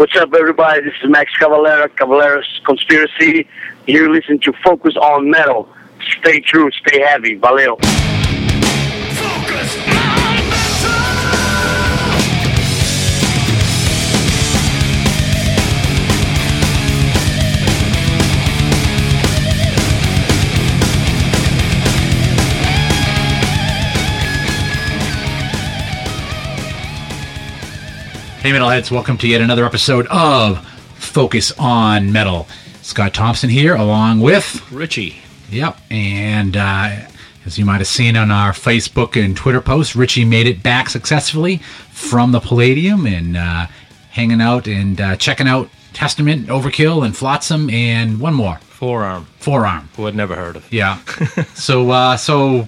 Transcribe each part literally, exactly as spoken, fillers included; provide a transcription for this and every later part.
What's up, everybody? This is Max Cavalera, Cavalera's Conspiracy. You're listening to Focus on Metal. Stay true, stay heavy. Valeu. Hey Metalheads, welcome to yet another episode of Focus on Metal. Scott Thompson here, along with... Richie. Yep, and uh, as you might have seen on our Facebook and Twitter posts, Richie made it back successfully from the Palladium and uh, hanging out and uh, checking out Testament, Overkill, and Flotsam, and one more. Forearm. Forearm. Who I'd never heard of. Yeah. so, uh, so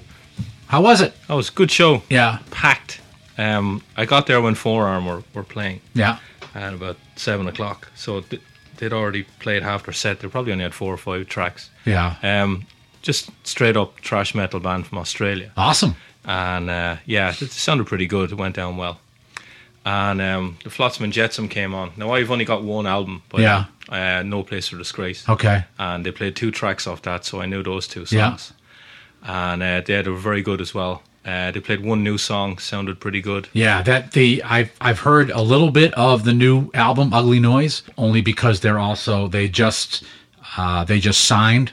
how was it? Oh, it was a good show. Yeah. Packed. Um, I got there when Forearm were, were playing. Yeah. At about seven o'clock. So th- they'd already played half their set. They probably only had four or five tracks. Yeah. Um, just straight up thrash metal band from Australia. Awesome. And uh, yeah, it sounded pretty good. It went down well. And um, the Flotsam and Jetsam came on. Now I've only got one album, but yeah. uh, No Place for Disgrace. Okay. And they played two tracks off that, so I knew those two songs. Yeah. And uh, they, they were very good as well. Uh, they played one new song, sounded pretty good. Yeah, that the I've I've heard a little bit of the new album Ugly Noise, only because they're also they just uh, they just signed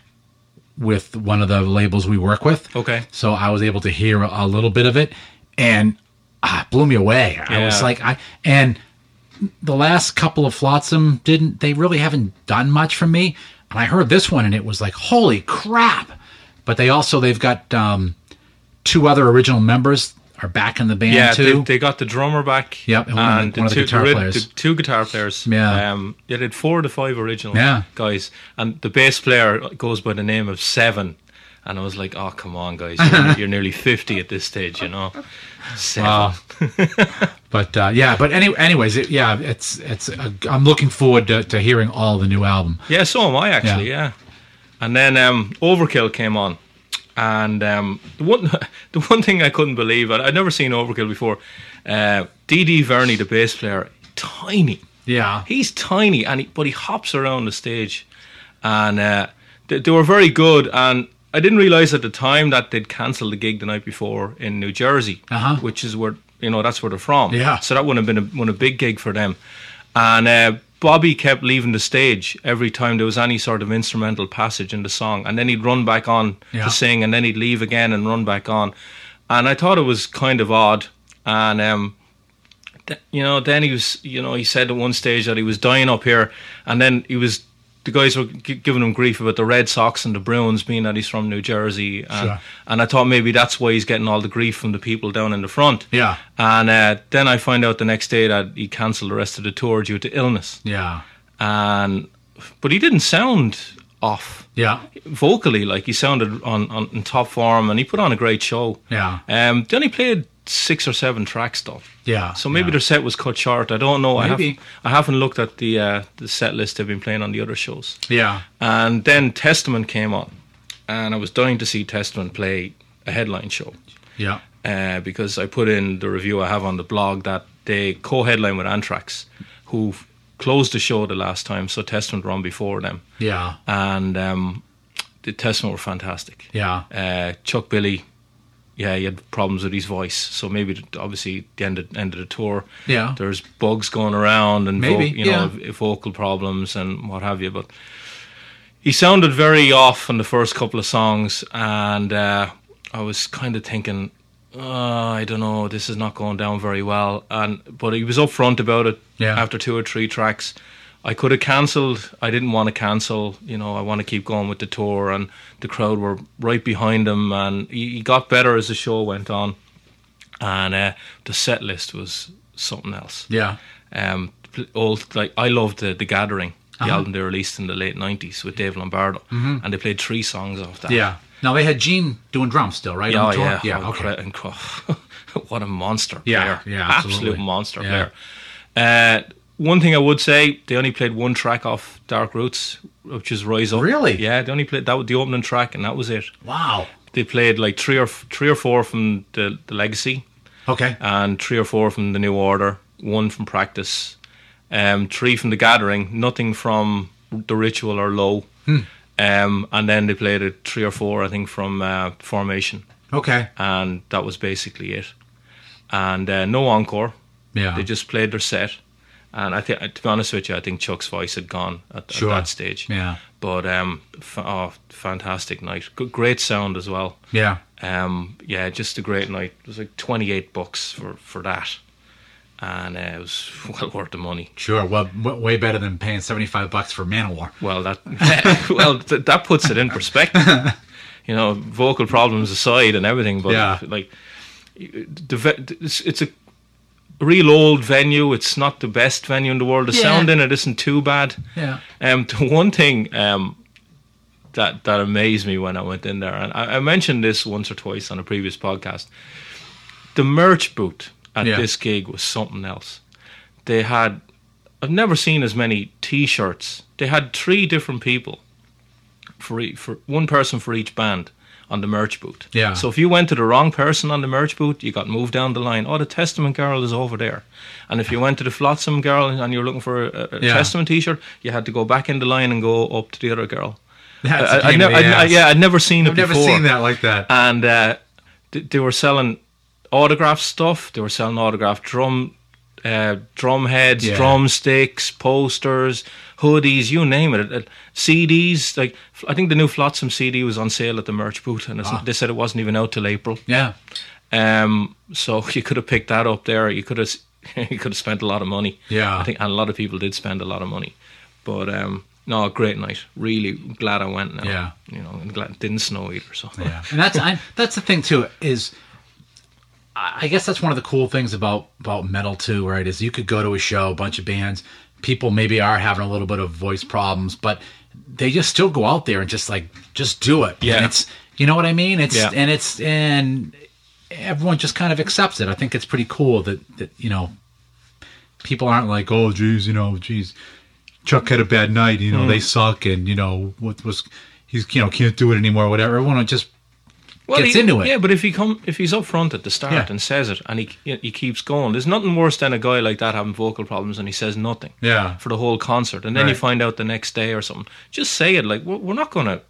with one of the labels we work with. Okay, so I was able to hear a, a little bit of it, and ah, it blew me away. Yeah. I was like, I and the last couple of Flotsam didn't they really haven't done much for me, and I heard this one and it was like, holy crap! But they also they've got. Um, Two other original members are back in the band, yeah, too. Yeah, they, they got the drummer back. Yep, and one, and the, one of the two, guitar players. The two guitar players. Yeah. Um, they did four of the five original yeah. guys. And the bass player goes by the name of Seven. And I was like, oh, come on, guys. You're, you're nearly fifty at this stage, you know. Seven. Uh, but, uh, yeah, but any, anyways, it, yeah, it's it's. Uh, I'm looking forward to, to hearing all the new album. Yeah, so am I, actually, yeah. yeah. And then um, Overkill came on. And um, the one the one thing I couldn't believe, I'd never seen Overkill before, uh, D D. Verney, the bass player, tiny. Yeah. He's tiny, and he, but he hops around the stage. And uh, they, they were very good, and I didn't realise at the time that they'd cancelled the gig the night before in New Jersey, uh-huh. which is where, you know, that's where they're from. Yeah. So that wouldn't have been a, wouldn't a big gig for them. And... Uh, Bobby kept leaving the stage every time there was any sort of instrumental passage in the song, and then he'd run back on yeah. to sing, and then he'd leave again and run back on. And I thought it was kind of odd. And um, th- you know, then he was, you know, he said at one stage that he was dying up here, and then he was, the guys were g- giving him grief about the Red Sox and the Bruins, being that he's from New Jersey, and, sure. and I thought maybe that's why he's getting all the grief from the people down in the front. Yeah. And uh, then I find out the next day that he cancelled the rest of the tour due to illness. Yeah. And but he didn't sound off. Yeah. Vocally, like he sounded on, on in top form, and he put on a great show. Yeah. Um. Then he played six or seven tracks though. Yeah. So maybe yeah. their set was cut short. I don't know. Maybe. I haven't, I haven't looked at the uh, the set list they've been playing on the other shows. Yeah. And then Testament came on, and I was dying to see Testament play a headline show. Yeah. Uh, because I put in the review I have on the blog that they co-headline with Anthrax, who closed the show the last time, so Testament were on before them. Yeah. And um, the Testament were fantastic. Yeah. Uh, Chuck Billy, yeah, he had problems with his voice, so maybe obviously the end of, end of the tour, yeah, there's bugs going around and maybe, vo- you yeah. know, vocal problems and what have you. But he sounded very off on the first couple of songs, and uh, I was kind of thinking, Uh, I don't know, this is not going down very well. And but he was upfront about it yeah. after two or three tracks. I could have cancelled. I didn't want to cancel. You know, I want to keep going with the tour, and the crowd were right behind him, and he, he got better as the show went on. And uh, the set list was something else. Yeah. Um. Old like I loved the, the Gathering, the uh-huh. album they released in the late nineties with Dave Lombardo, mm-hmm. and they played three songs off that. Yeah. Now, they had Gene doing drums still, right? Yeah, on the tour? yeah. yeah oh, okay. And, oh, what a monster yeah, player. Yeah, absolutely. Absolute monster yeah. player. Uh, one thing I would say, they only played one track off Dark Roots, which is Rise Up. Really? Yeah, they only played that was the opening track, and that was it. Wow. They played like three or three or four from the, the Legacy. Okay. And three or four from the New Order, one from Practice, um, three from The Gathering, nothing from The Ritual or Low. Hmm. Um, and then they played a three or four, I think, from uh, Formation. Okay. And that was basically it. And uh, no encore. Yeah. They just played their set. And I think, to be honest with you, I think Chuck's voice had gone at, sure. at that stage. Yeah. But um, f- oh, fantastic night. G- great sound as well. Yeah. Um, yeah, just a great night. It was like twenty-eight bucks for, for that. And uh, it was well worth the money. Sure, well, w- way better than paying seventy-five bucks for Manowar. Well, that well th- that puts it in perspective. You know, vocal problems aside and everything, but yeah. like the ve- it's, it's a real old venue. It's not the best venue in the world. The yeah. sound in it isn't too bad. Yeah. Um, the one thing um that that amazed me when I went in there, and I, I mentioned this once or twice on a previous podcast, the merch booth. At yeah. this gig was something else. They had, I've never seen as many T-shirts. They had three different people, for, e- for one person for each band on the merch booth. Yeah. So if you went to the wrong person on the merch booth, you got moved down the line. Oh, the Testament girl is over there. And if you went to the Flotsam girl and you were looking for a, a yeah. Testament T-shirt, you had to go back in the line and go up to the other girl. That's I, I, I ne- I, I, yeah, I'd never seen I've it before. I've never seen that like that. And uh, th- they were selling... autograph stuff. They were selling autograph drum uh, drum heads, yeah. drumsticks, posters, hoodies, you name it. Uh, C Ds, like I think the new Flotsam C D was on sale at the merch booth, and it's, ah. they said it wasn't even out till April. Yeah. Um. So you could have picked that up there. You could have you could have spent a lot of money. Yeah. I think and a lot of people did spend a lot of money, but um. No, great night. Really glad I went now. Yeah. You know, and glad it didn't snow either. So yeah. And that's I, that's the thing too is. I guess that's one of the cool things about, about metal too, right? Is you could go to a show, a bunch of bands, people maybe are having a little bit of voice problems, but they just still go out there and just like just do it. Yeah, and it's you know what I mean. It's yeah. and it's and everyone just kind of accepts it. I think it's pretty cool that, that you know people aren't like oh geez you know geez Chuck had a bad night you know mm. they suck and you know what was he's you know can't do it anymore or whatever. Everyone just Well, gets he, into it. Yeah, but if he come, if he's up front at the start yeah. and says it, and he he keeps going, there's nothing worse than a guy like that having vocal problems and he says nothing. Yeah. For the whole concert, and then right. you find out the next day or something. Just say it. Like we're, we're not going to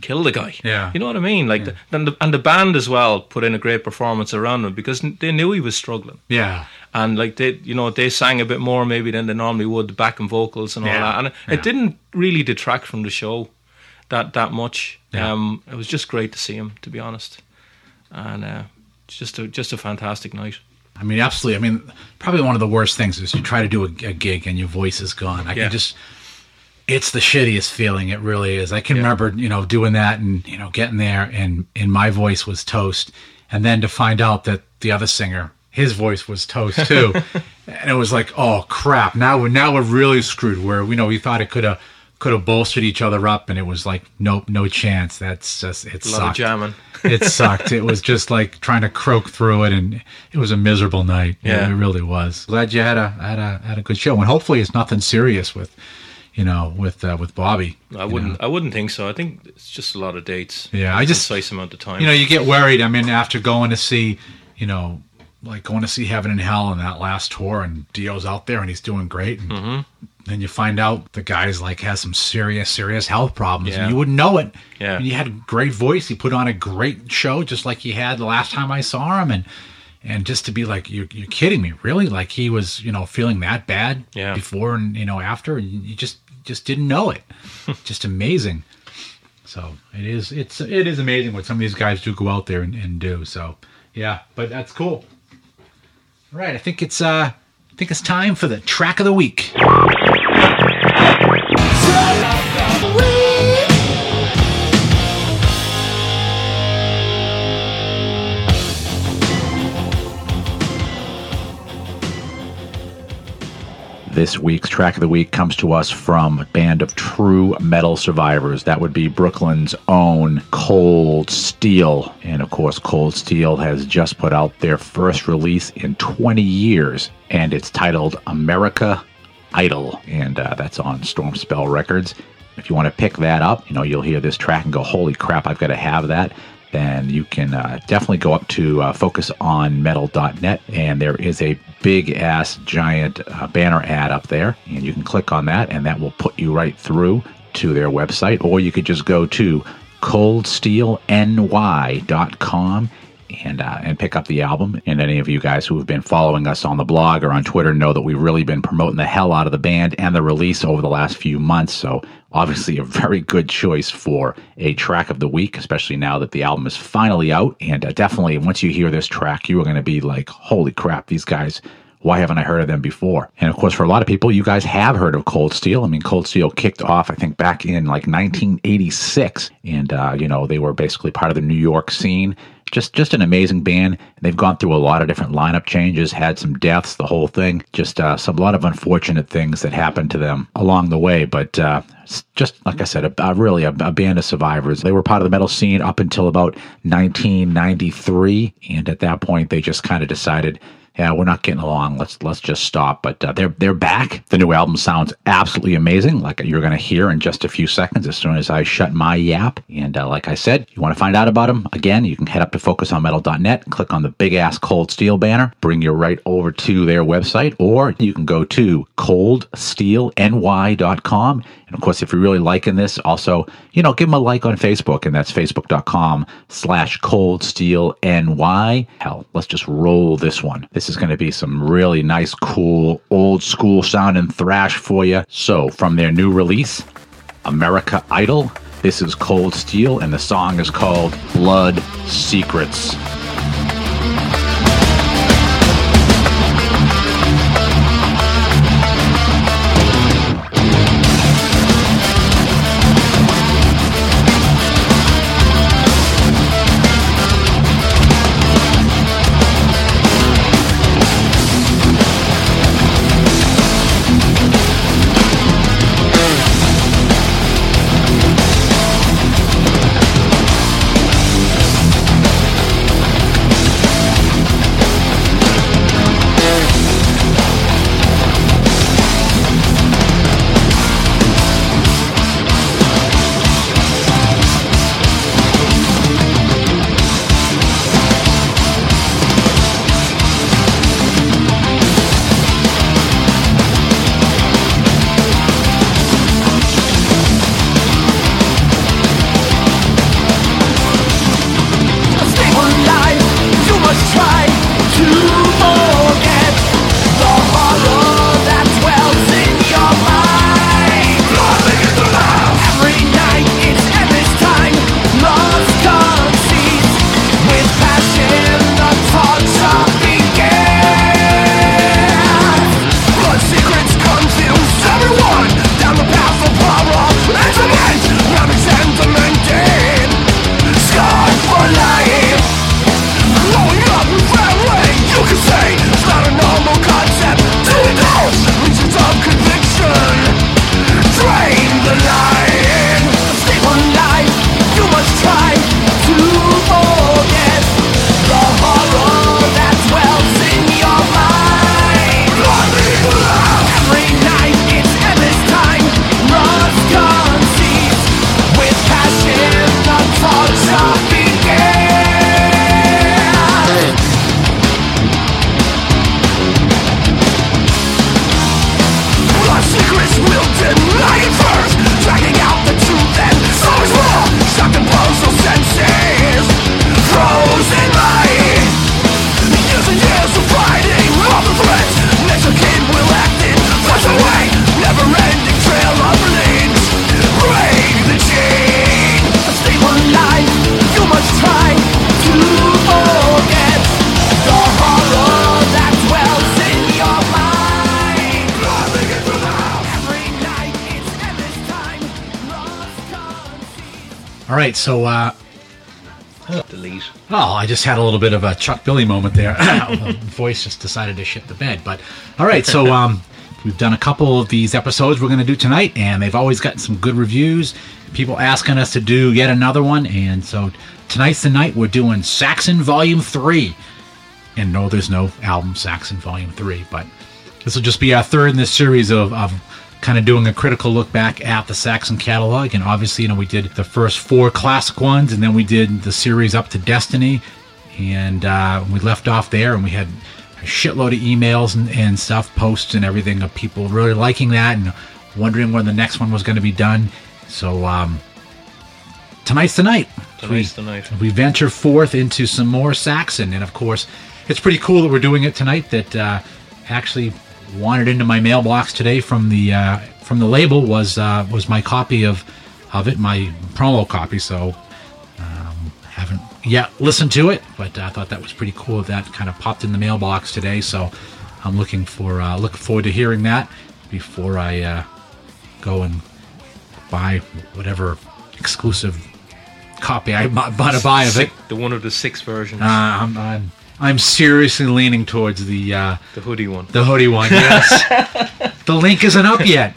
kill the guy. Yeah. You know what I mean? Like, yeah. the, and the and the band as well put in a great performance around him because they knew he was struggling. Yeah. And like they, you know, they sang a bit more maybe than they normally would, the backing vocals and all yeah. that, and it, yeah. it didn't really detract from the show. That that much. Yeah. Um, it was just great to see him, to be honest, and uh, just a just a fantastic night. I mean, absolutely. I mean, probably one of the worst things is you try to do a, a gig and your voice is gone. I yeah. can just, it's the shittiest feeling. It really is. I can yeah. remember, you know, doing that and you know getting there and and my voice was toast, and then to find out that the other singer, his voice was toast too, and it was like, oh crap! Now we're now we're really screwed. Where we you know we thought it could have. Could have bolstered each other up, and it was like, nope, no chance. That's just it sucked. A lot of jamming. It sucked. It was just like trying to croak through it, and it was a miserable night. Yeah, it really was. Glad you had a had a had a good show, and hopefully it's nothing serious with, you know, with uh, with Bobby. I wouldn't. Know? I wouldn't think so. I think it's just a lot of dates. Yeah, I just precise amount of time. You know, you get worried. I mean, after going to see, you know, like going to see Heaven and Hell on that last tour, and Dio's out there, and he's doing great. And, mm-hmm. Then you find out the guy's like has some serious, serious health problems, yeah. and you wouldn't know it. Yeah, and he had a great voice. He put on a great show, just like he had the last time I saw him, and and just to be like, you're, you're kidding me, really? Like he was, you know, feeling that bad yeah. before and you know after, and you just just didn't know it. Just amazing. So it is, it's it is amazing what some of these guys do go out there and, and do. So yeah, but that's cool. All right, I think it's uh, I think it's time for the track of the week. This week's track of the week comes to us from a band of true metal survivors. That would be Brooklyn's own Cold Steel. And of course, Cold Steel has just put out their first release in twenty years, and it's titled America Idol, and uh, that's on Storm Spell Records. If you want to pick that up, you know, you'll hear this track and go, holy crap, I've got to have that. then you can uh, definitely go up to uh, focus on metal dot net, and there is a big-ass giant uh, banner ad up there, and you can click on that, and that will put you right through to their website, or you could just go to cold steel N Y dot com and uh, and pick up the album. And any of you guys who have been following us on the blog or on Twitter know that we've really been promoting the hell out of the band and the release over the last few months, so obviously a very good choice for a track of the week, especially now that the album is finally out. And uh, definitely once you hear this track, you are going to be like, holy crap, these guys, why haven't I heard of them before? And of course, for a lot of people, you guys have heard of Cold Steel. I mean, Cold Steel kicked off, I think, back in like nineteen eighty-six. And, uh, you know, they were basically part of the New York scene. Just just an amazing band. They've gone through a lot of different lineup changes, had some deaths, the whole thing. Just uh, some, a lot of unfortunate things that happened to them along the way. But uh, just, like I said, a, a really a, a band of survivors. They were part of the metal scene up until about nineteen ninety-three. And at that point, they just kind of decided, yeah, we're not getting along. Let's let's just stop. But uh, they're they're back. The new album sounds absolutely amazing, like you're going to hear in just a few seconds as soon as I shut my yap. And uh, like I said, you want to find out about them, again, you can head up to focus on metal dot net, click on the big-ass Cold Steel banner, bring you right over to their website, or you can go to cold steel N Y dot com. And of course, if you're really liking this, also, you know, give them a like on Facebook, and that's facebook dot com slash cold steel N Y. Hell, let's just roll this one. This is going to be some really nice, cool, old school sounding thrash for you. So from their new release, America Idol, this is Cold Steel, and the song is called Blood Secrets. So, uh, delete. Oh, I just had a little bit of a Chuck Billy moment there. Voice just decided to shit the bed. But all right, so um, we've done a couple of these episodes we're going to do tonight, and they've always gotten some good reviews. People asking us to do yet another one, and so tonight's the night we're doing Saxon Volume Three. And no, there's no album Saxon Volume Three, but this will just be our third in this series of, of kind of doing a critical look back at the Saxon catalog. And obviously, you know, we did the first four classic ones, and then we did the series up to Destiny, and uh, we left off there, and we had a shitload of emails and, and stuff, posts and everything of people really liking that and wondering when the next one was going to be done. So um, tonight's the night. Tonight's we, the night. We venture forth into some more Saxon, and of course, it's pretty cool that we're doing it tonight. That uh, actually wandered into my mailbox today from the uh, from the label was uh, was my copy of of it, my promo copy. So um, haven't yet listened to it, but I thought that was pretty cool. That kind of popped in the mailbox today, so I'm looking for uh, looking forward to hearing that before I uh, go and buy whatever exclusive copy I bought to buy of it. The one of the six versions. Uh, I'm. I'm I'm seriously leaning towards the... Uh, the hoodie one. The hoodie one, yes. The link isn't up yet.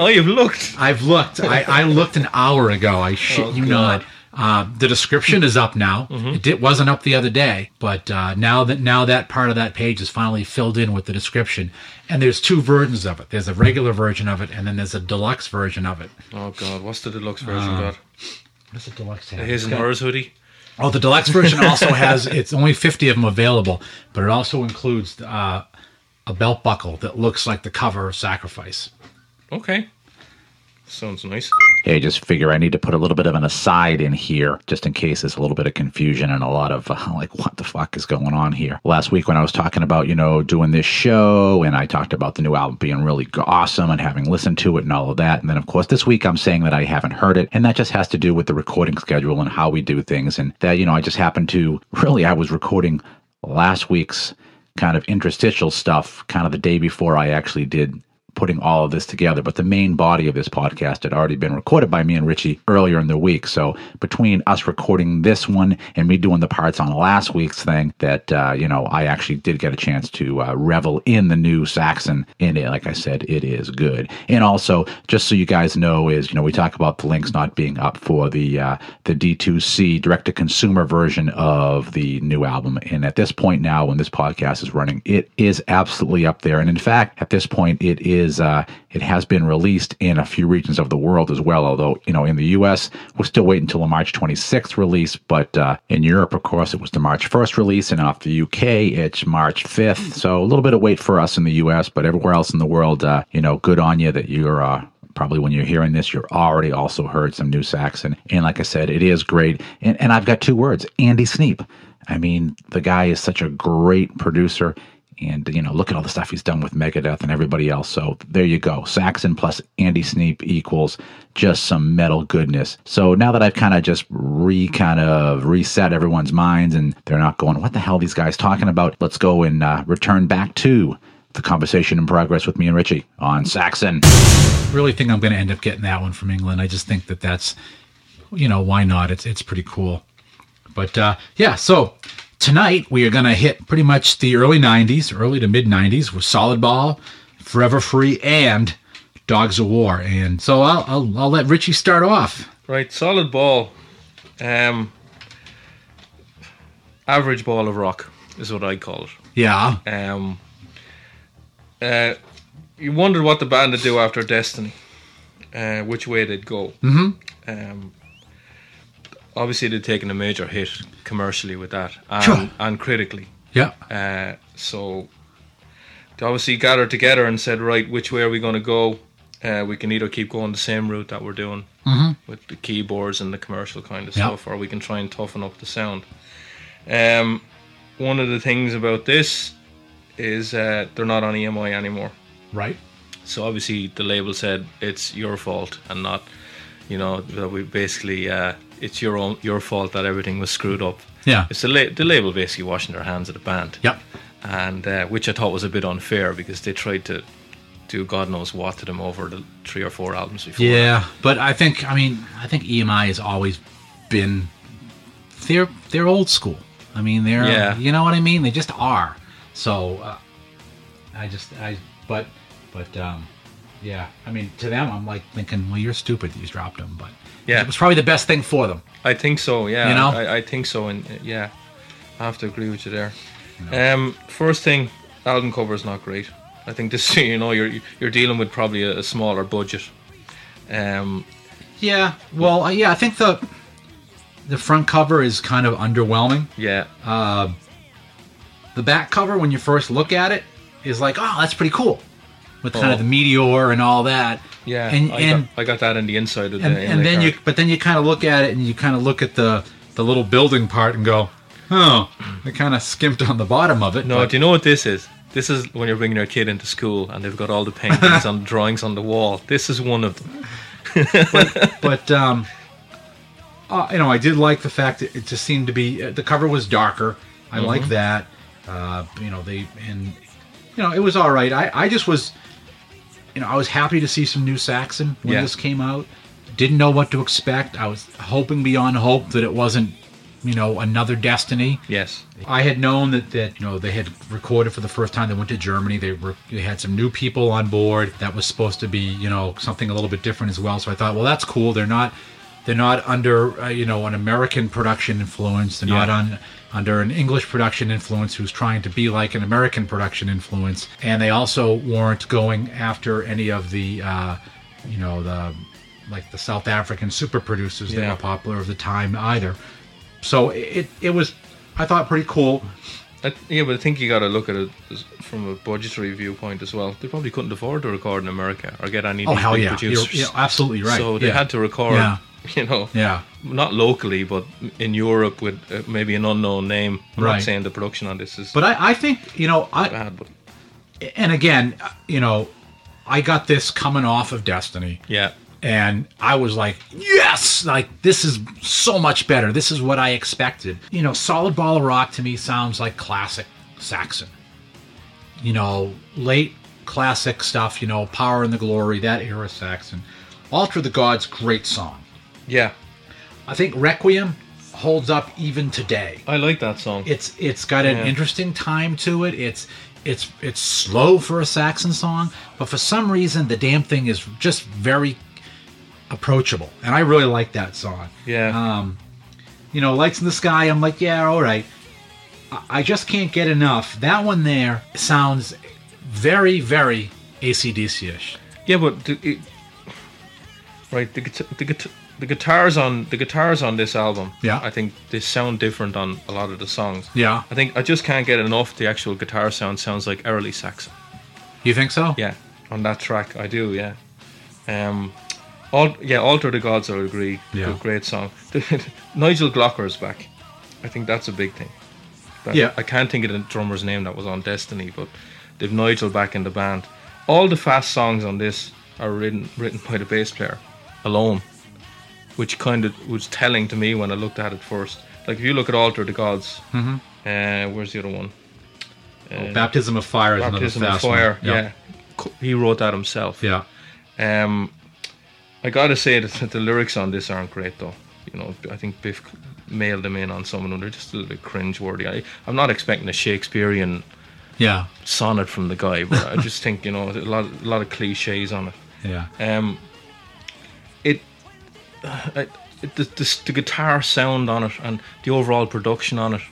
Oh, you've looked. I've looked. I, I looked an hour ago. I shit oh, you God. not. Uh, the description is up now. Mm-hmm. It did, wasn't up the other day, but uh, now that now that part of that page is finally filled in with the description. And there's two versions of it. There's a regular version of it, and then there's a deluxe version of it. Oh, God. What's the deluxe version, uh, God? What's the deluxe version? Here's an hers hoodie. Oh, the deluxe version also has, it's only fifty of them available, but it also includes uh, a belt buckle that looks like the cover of Sacrifice. Okay. Sounds nice. Hey, just figure I need to put a little bit of an aside in here, just in case there's a little bit of confusion and a lot of, uh, like, what the fuck is going on here? Last week when I was talking about, you know, doing this show, and I talked about the new album being really awesome and having listened to it and all of that, and then, of course, this week I'm saying that I haven't heard it, and that just has to do with the recording schedule and how we do things, and that, you know, I just happened to, really, I was recording last week's kind of interstitial stuff, kind of the day before I actually did putting all of this together, but the main body of this podcast had already been recorded by me and Richie earlier in the week. So between us recording this one and me doing the parts on last week's thing, that uh, you know, I actually did get a chance to uh, revel in the new Saxon. And it, like I said, it is good. And also, just so you guys know, is you know we talk about the links not being up for the uh, the D two C direct to consumer version of the new album. And at this point now, when this podcast is running, it is absolutely up there. And in fact, at this point, it is. Is, uh, it has been released in a few regions of the world as well, although, you know, in the U S, we're still waiting until a March twenty-sixth release, but uh, in Europe, of course, it was the March first release, and off the U K, it's March fifth, so a little bit of wait for us in the U S, but everywhere else in the world, uh, you know, good on you that you're... Uh, Probably when you're hearing this, you're already also heard some new Saxon. And like I said, it is great. And, and I've got two words, Andy Sneap. I mean, the guy is such a great producer. And, you know, look at all the stuff he's done with Megadeth and everybody else. So there you go. Saxon plus Andy Sneap equals just some metal goodness. So now that I've kind of just re kind of reset everyone's minds and they're not going, what the hell are these guys talking about? Let's go and uh, return back to the conversation in progress with me and Richie on Saxon. I really think I'm going to end up getting that one from England. I just think that that's, you know, why not? It's it's pretty cool. But uh, yeah, so tonight we are going to hit pretty much the early nineties, early to mid nineties with Solid Ball, Forever Free, and Dogs of War. And so I'll I'll, I'll let Richie start off. Right, Solid Ball, um, average ball of rock is what I call it. Yeah. Um, uh, you wondered what the band would do after Destiny, uh, which way they'd go. Mm-hmm. Um, obviously, they'd taken a major hit commercially with that, and, sure. and critically. Yeah. Uh, so they obviously gathered together and said, right, which way are we going to go? Uh, we can either keep going the same route that we're doing mm-hmm. with the keyboards and the commercial kind of yep. stuff, or we can try and toughen up the sound. Um, one of the things about this is uh, they're not on E M I anymore. Right. So obviously the label said it's your fault and not, you know, that we basically uh, it's your own your fault that everything was screwed up. Yeah. It's the, la- the label basically washing their hands of the band. Yep. And uh, which I thought was a bit unfair because they tried to do God knows what to them over the three or four albums before. Yeah, that. But I think I mean I think E M I has always been they're they're old school. I mean they're yeah. you know what I mean they just are. So uh, I just I but. But, um, yeah, I mean, to them, I'm like thinking, well, you're stupid that you dropped them. But yeah. It was probably the best thing for them. I think so, yeah. You know? I, I think so, and uh, yeah, I have to agree with you there. No. Um, first thing, album cover is not great. I think this, you know, you're you're dealing with probably a, a smaller budget. Um, yeah, well, yeah, I think the the front cover is kind of underwhelming. Yeah. Uh, the back cover, when you first look at it, is like, oh, that's pretty cool, with oh. kind of the meteor and all that. Yeah, and, I, and, got, I got that in the inside of the. And, and then card. you, but then you kind of look at it and you kind of look at the the little building part and go, oh, I kind of skimped on the bottom of it. No, but. Do you know what this is? This is when you're bringing your kid into school and they've got all the paintings and drawings on the wall. This is one of them. but, but um, uh, you know, I did like the fact that it just seemed to be uh, the cover was darker. I mm-hmm. like that. Uh, you know, they and you know it was all right. I, I just was. You know, I was happy to see some new Saxon when yeah. this came out. Didn't know what to expect. I was hoping beyond hope that it wasn't, you know, another Destiny. Yes. I had known that, that you know, they had recorded for the first time. They went to Germany. They were, they had some new people on board. That was supposed to be, you know, something a little bit different as well. So I thought, well, that's cool. They're not they're not under, uh, you know, an American production influence. They're yeah. not on... under an English production influence who's trying to be like an American production influence. And they also weren't going after any of the, uh, you know, the like the South African super producers yeah. that were popular of the time either. So it it was, I thought, pretty cool. I, yeah, but I think you got to look at it from a budgetary viewpoint as well. They probably couldn't afford to record in America or get any oh, hell yeah. producers. You're, you're absolutely right. So they yeah. had to record... Yeah. You know, yeah, not locally, but in Europe with uh, maybe an unknown name. I'm right. not saying the production on this is, but I, I think you know, I bad, but. And again, you know, I got this coming off of Destiny, yeah, and I was like, yes, like this is so much better. This is what I expected. You know, Solid Ball of Rock to me sounds like classic Saxon. You know, late classic stuff. You know, Power and the Glory, that era Saxon. Altar of the Gods, great song. Yeah, I think Requiem holds up even today. I like that song. It's it's got an yeah. interesting time to it. It's it's it's slow for a Saxon song, but for some reason the damn thing is just very approachable, and I really like that song. Yeah, um, you know, Lights in the Sky. I'm like, yeah, all right. I, I just can't get enough. That one there sounds very very A C D C-ish. Yeah, but it, right the the guitar. The guitars on the guitars on this album, yeah. I think they sound different on a lot of the songs. Yeah, I think I just can't get enough. The actual guitar sound sounds like early Saxon. You think so? Yeah, on that track, I do. Yeah, um, all yeah, Altar the Gods, I would agree. Yeah, great song. Nigel Glocker is back. I think that's a big thing. That, yeah, I can't think of the drummer's name that was on Destiny, but they've Nigel back in the band. All the fast songs on this are written written by the bass player alone. Which kind of was telling to me when I looked at it first. Like, if you look at Altar of the Gods, mm-hmm. uh, where's the other one? Uh, oh, Baptism of Fire is Baptism another fast one. Baptism of Fire, yeah. yeah. He wrote that himself. Yeah. Um, I gotta say that the lyrics on this aren't great, though. You know, I think Biff mailed them in on some of them. They're just a little bit cringeworthy. I, I'm not expecting a Shakespearean yeah. sonnet from the guy, but I just think, you know, a lot, a lot of cliches on it. Yeah. Um, it... I, the, the, the guitar sound on it and the overall production on it,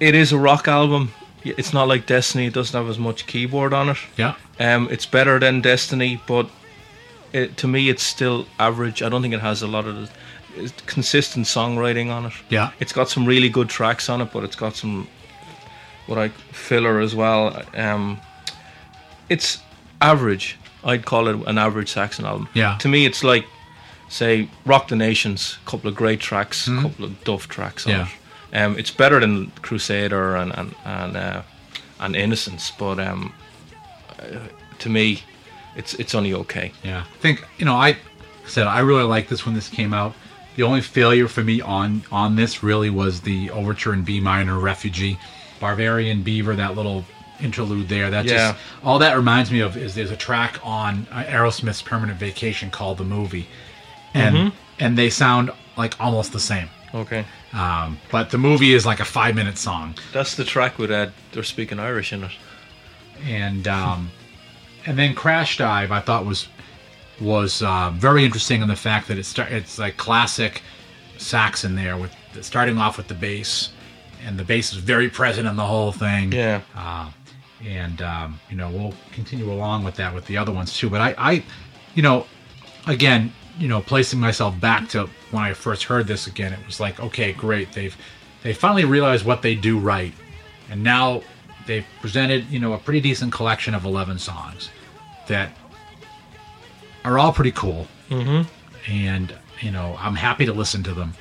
it is a rock album. It's not like Destiny. It doesn't have as much keyboard on it. Yeah. Um, it's better than Destiny, but it, to me, it's still average. I don't think it has a lot of the, consistent songwriting on it. Yeah. It's got some really good tracks on it, but it's got some what I filler as well. Um, it's average. I'd call it an average Saxon album. Yeah. To me, it's like. Say Rock the Nations, a couple of great tracks, a mm-hmm. couple of duff tracks on yeah. it. Um, it's better than Crusader and and and, uh, and Innocence, but um, uh, to me, it's it's only okay. Yeah, I think you know I said I really liked this when this came out. The only failure for me on on this really was the overture in B minor, Refugee, Barbarian Beaver, that little interlude there. That yeah. just all that reminds me of is there's a track on Aerosmith's Permanent Vacation called The Movie. And mm-hmm. and they sound like almost the same. Okay. Um, but the movie is like a five minute song. That's the track with uh, they're speaking Irish in it. And um, and then Crash Dive I thought was was uh, very interesting in the fact that it's start, it's like classic Saxon there with starting off with the bass, and the bass is very present in the whole thing. Yeah. Uh, And, um, you know, we'll continue along with that with the other ones too. But I, I, you know, again, you know, placing myself back to when I first heard this again, it was like, okay, great. They've, they finally realized what they do right. And now they've presented, you know, a pretty decent collection of eleven songs that are all pretty cool. Mm-hmm. And, you know, I'm happy to listen to them.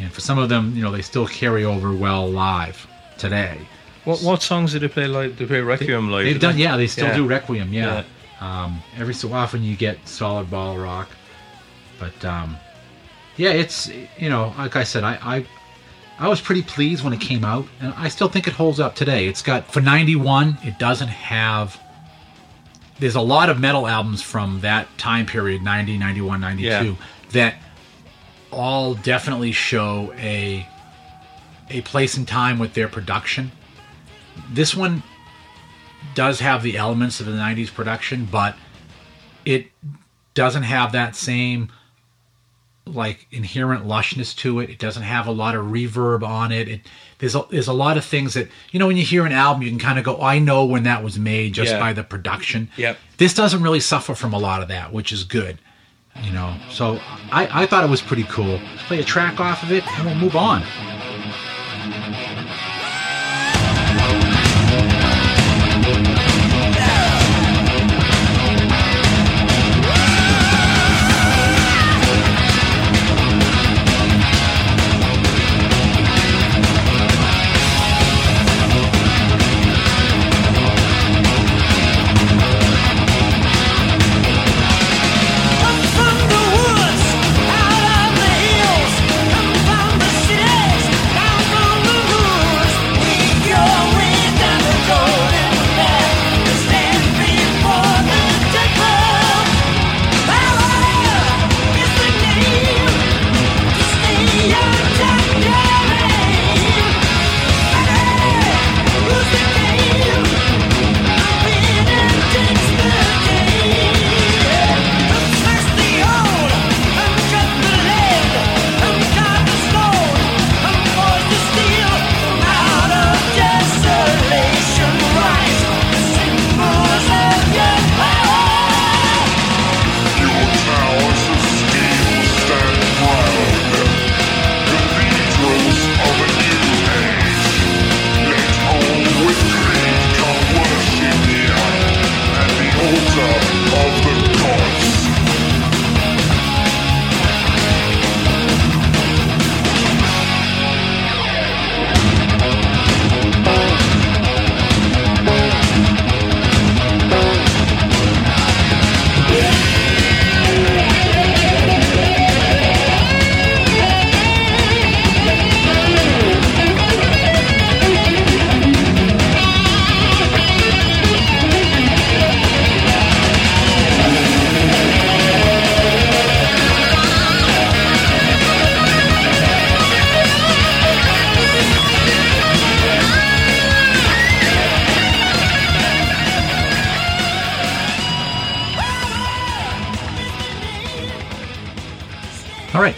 And for some of them, you know, they still carry over well live today. What what songs do they play live? They play Requiem live. They've done, yeah. They still yeah. do Requiem, yeah. yeah. Um, every so often you get Solid Ball Rock, but um, yeah, it's, you know, like I said, I, I I was pretty pleased when it came out, and I still think it holds up today. It's got, for ninety-one, it doesn't have. There's a lot of metal albums from that time period, ninety, ninety-one, ninety-two, yeah. that all definitely show a a place in time with their production. This one does have the elements of the nineties production, but it doesn't have that same, like, inherent lushness to it. It doesn't have a lot of reverb on it. It there's a, there's a lot of things that, you know, when you hear an album, you can kind of go, I know when that was made just yeah. by the production. Yep. This doesn't really suffer from a lot of that, which is good, you know. So I, I thought it was pretty cool. Let's play a track off of it, and we'll move on.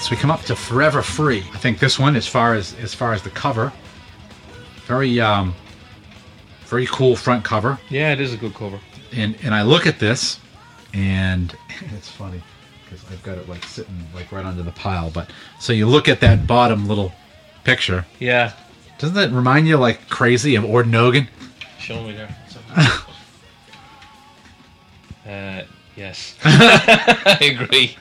So we come up to Forever Free. I think this one, as far as as far as the cover, very um, very cool front cover. Yeah, it is a good cover. And and I look at this, and it's funny because I've got it like sitting like right under the pile. But so you look at that bottom little picture. Yeah. Doesn't that remind you like crazy of Ord Nogan? Show me there. uh, yes, I agree.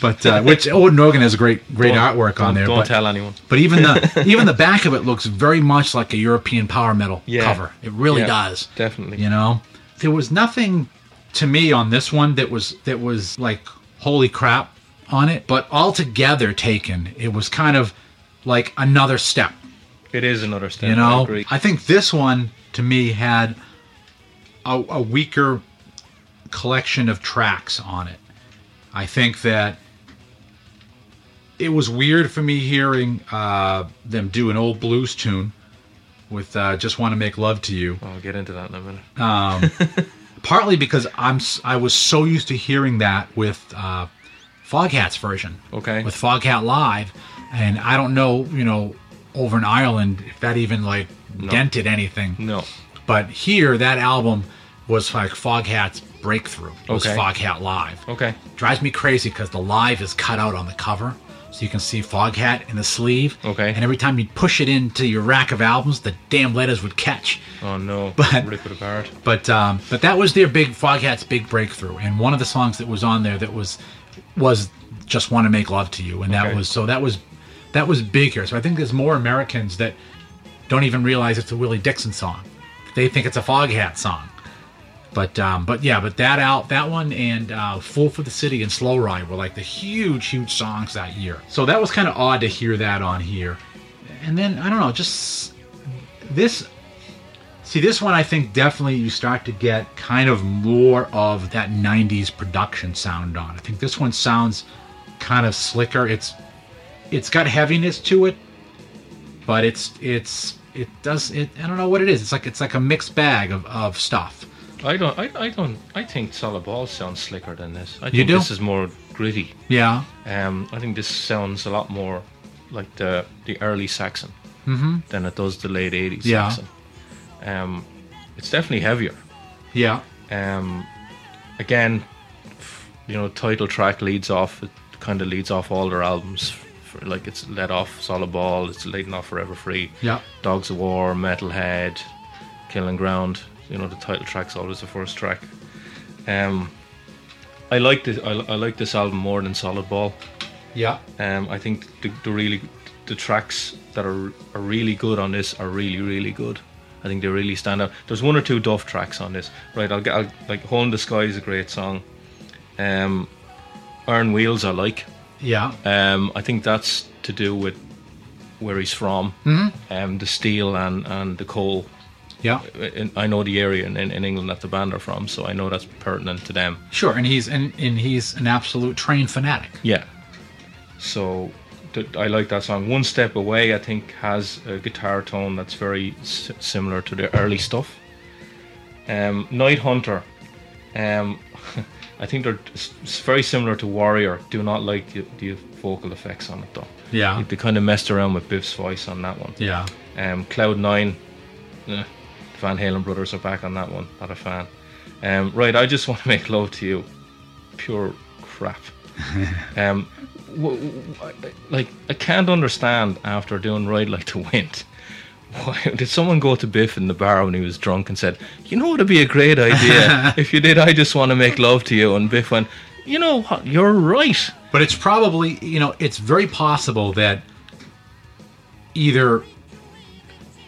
But uh, which Ord Nogan has great, great don't, artwork on there. Don't but, tell anyone. But even the even the back of it looks very much like a European power metal yeah. cover. It really yeah, does, definitely. You know, there was nothing to me on this one that was that was like holy crap on it. But altogether taken, it was kind of like another step. It is another step. You know, I agree. I think this one to me had a, a weaker collection of tracks on it. I think that it was weird for me hearing uh, them do an old blues tune with uh, Just Wanna Make Love to You. I'll get into that in a minute. Um, partly because I'm, I was so used to hearing that with uh, Foghat's version. Okay. With Foghat Live. And I don't know, you know, over in Ireland, if that even, like, no. dented anything. No. But here, that album was like Foghat's breakthrough. It was okay. Foghat Live. Okay. Drives me crazy because the live is cut out on the cover. So you can see Foghat in the sleeve. Okay. And every time you push it into your rack of albums, the damn letters would catch. Oh, no. But, rip it apart. But, um, but that was their big, Foghat's big breakthrough. And one of the songs that was on there that was was Just Wanna Make Love to You. And okay. that was, so that was, that was big here. So I think there's more Americans that don't even realize it's a Willie Dixon song. They think it's a Foghat song. But um, but yeah, but that out that one and uh, "Fool for the City" and "Slow Ride" were like the huge, huge songs that year. So that was kind of odd to hear that on here. And then I don't know, just this. See, this one I think definitely you start to get kind of more of that nineties production sound on. I think this one sounds kind of slicker. It's it's got heaviness to it, but it's it's it does it. I don't know what it is. It's like it's like a mixed bag of, of stuff. I don't. I, I don't. I think Solid Ball sounds slicker than this. I think you do? This is more gritty. Yeah. Um. I think this sounds a lot more like the the early Saxon mm-hmm. than it does the late eighties yeah. Saxon. Um. It's definitely heavier. Yeah. Um. Again, you know, title track leads off. It kind of leads off all their albums. For, like it's led off Solid Ball. It's leading off Forever Free. Yeah. Dogs of War, Metalhead, Killing Ground. You know, the title track's always the first track. Um, I like this. I, I like this album more than Solid Ball. Yeah. Um, I think the, the really the tracks that are are really good on this are really really good. I think they really stand out. There's one or two Duff tracks on this, right? I'll get I'll, like "Hole in the Sky" is a great song. Um, "Iron Wheels" I like. Yeah. Um, I think that's to do with where he's from. Mm-hmm. Um, the steel and, and the coal. Yeah, I know the area in, in England that the band are from, so I know that's pertinent to them. Sure, and he's and, and he's an absolute train fanatic. Yeah, so th- I like that song. "One Step Away," I think, has a guitar tone that's very s- similar to the early stuff. Um, "Night Hunter," um, I think they're it's very similar to "Warrior." Do not like the, the vocal effects on it though. Yeah, they kind of messed around with Biff's voice on that one. Yeah, um, "Cloud Nine." Eh. Van Halen brothers are back on that one. Not a fan. Um, right, "I Just Want to Make Love to You." Pure crap. um, w- w- like I can't understand after doing "Ride Like the Wind." Why did someone go to Biff in the bar when he was drunk and said, "You know, it'd be a great idea if you did 'I Just Want to Make Love to You'?" And Biff went, "You know what? You're right." But it's probably, you know, it's very possible that either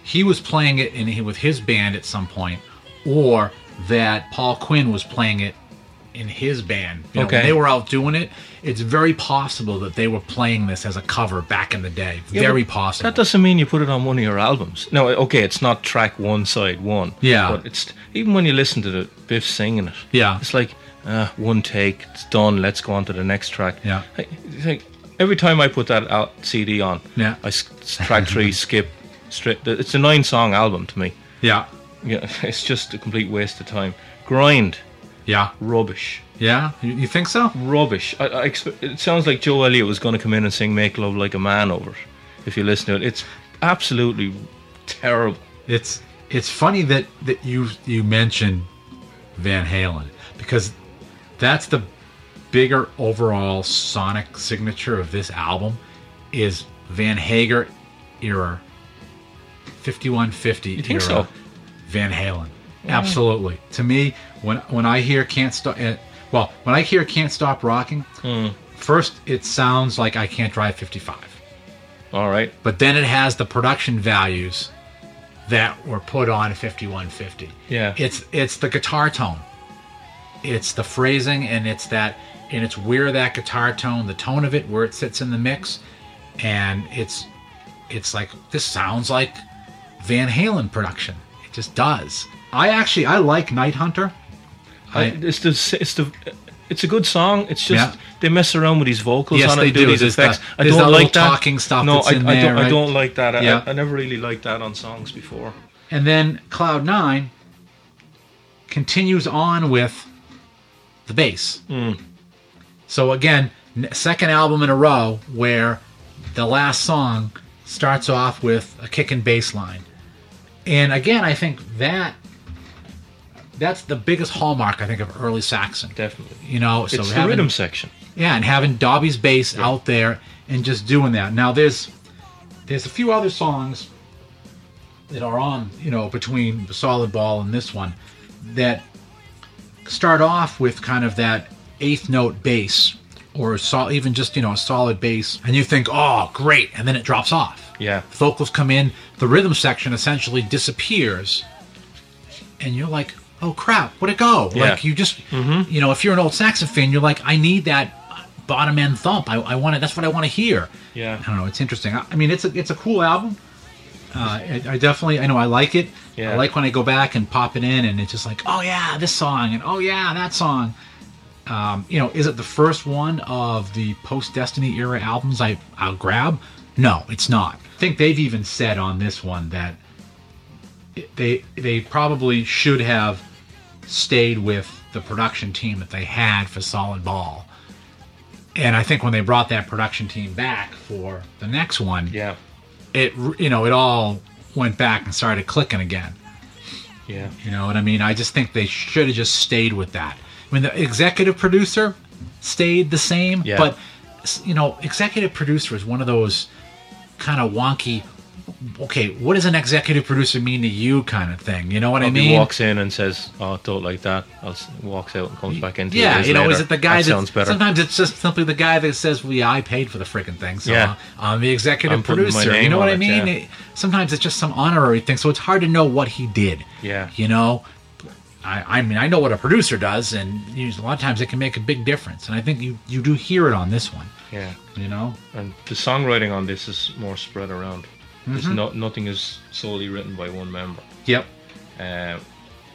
he was playing it in, with his band at some point, or that Paul Quinn was playing it in his band. You know, okay. When they were out doing it, it's very possible that they were playing this as a cover back in the day. Yeah, very possible. That doesn't mean you put it on one of your albums. No, okay, it's not track one, side one. Yeah. But it's even when you listen to the Biff singing it, yeah. It's like, uh, one take, it's done, let's go on to the next track. Yeah. It's like, every time I put that out, C D on, yeah. I track three, skip, Straight, it's a nine song album to me. Yeah. Yeah. It's just a complete waste of time. "Grind." Yeah. Rubbish. Yeah. You, you think so? Rubbish. I, I expect, it sounds like Joe Elliott was going to come in and sing "Make Love Like a Man" over it. If you listen to it, it's absolutely terrible. It's it's funny that, that you you mentioned Van Halen, because that's the bigger overall sonic signature of this album is Van Hagar era. fifty-one fifty. You think era, so? Van Halen. Yeah. Absolutely. To me, when when I hear "Can't Stop," uh, well, when I hear "Can't Stop Rocking," mm. first it sounds like "I Can't Drive fifty-five." All right. But then it has the production values that were put on fifty-one fifty. Yeah. It's it's the guitar tone, it's the phrasing, and it's that, and it's where that guitar tone, the tone of it, where it sits in the mix, and it's it's like this sounds like Van Halen production. It just does. I actually I like "Night Hunter." I, I, it's the it's the it's a good song. It's just yeah. they mess around with his vocals yes, on it. They do these effects. The, I don't that like that talking stuff. No, that's I, in I, there, don't, right? I don't like that. I, yeah. I, I never really liked that on songs before. And then Cloud Nine continues on with the bass. Mm. So again, second album in a row where the last song starts off with a kick and bass line. And again, I think that that's the biggest hallmark, I think, of early Saxon. Definitely. You know, so it's having, the rhythm section. Yeah, and having Dobby's bass yeah. out there and just doing that. Now, there's there's a few other songs that are on, you know, between the Solid Ball and this one that start off with kind of that eighth note bass or so, even just, you know, a solid bass, and you think, oh, great, and then it drops off. Yeah. Vocals come in, the rhythm section essentially disappears, and you're like, oh, crap, where'd it go? Yeah. Like, you just, mm-hmm. you know, if you're an old saxophone fan, you're like, I need that bottom end thump. I, I want it. That's what I want to hear. Yeah. I don't know. It's interesting. I, I mean, it's a, it's a cool album. Uh, I, I definitely, I know I like it. Yeah. I like when I go back and pop it in, and it's just like, oh, yeah, this song, and oh, yeah, that song. Um, you know, is it the first one of the post-Destiny era albums I, I'll grab? No, it's not. I think they've even said on this one that they they probably should have stayed with the production team that they had for Solid Ball. And I think when they brought that production team back for the next one, yeah, it you know, it all went back and started clicking again. Yeah. You know what I mean? I just think they should have just stayed with that. I mean, the executive producer stayed the same, yeah. but, you know, executive producer is one of those kind of wonky, okay, what does an executive producer mean to you kind of thing? You know what well, I mean? He walks in and says, oh, don't like that. I'll, walks out and comes back into yeah, it. Yeah, you know, later. Is it the guy that, that sounds better. Sometimes it's just simply the guy that says, well, yeah, I paid for the freaking thing, so yeah. I'm the executive I'm producer. You know what I mean? It, yeah. Sometimes it's just some honorary thing, so it's hard to know what he did. Yeah. You know? I, I mean, I know what a producer does, and you, a lot of times it can make a big difference. And I think you, you do hear it on this one. Yeah. You know? And the songwriting on this is more spread around. Mm-hmm. There's no, nothing is solely written by one member. Yep. Uh,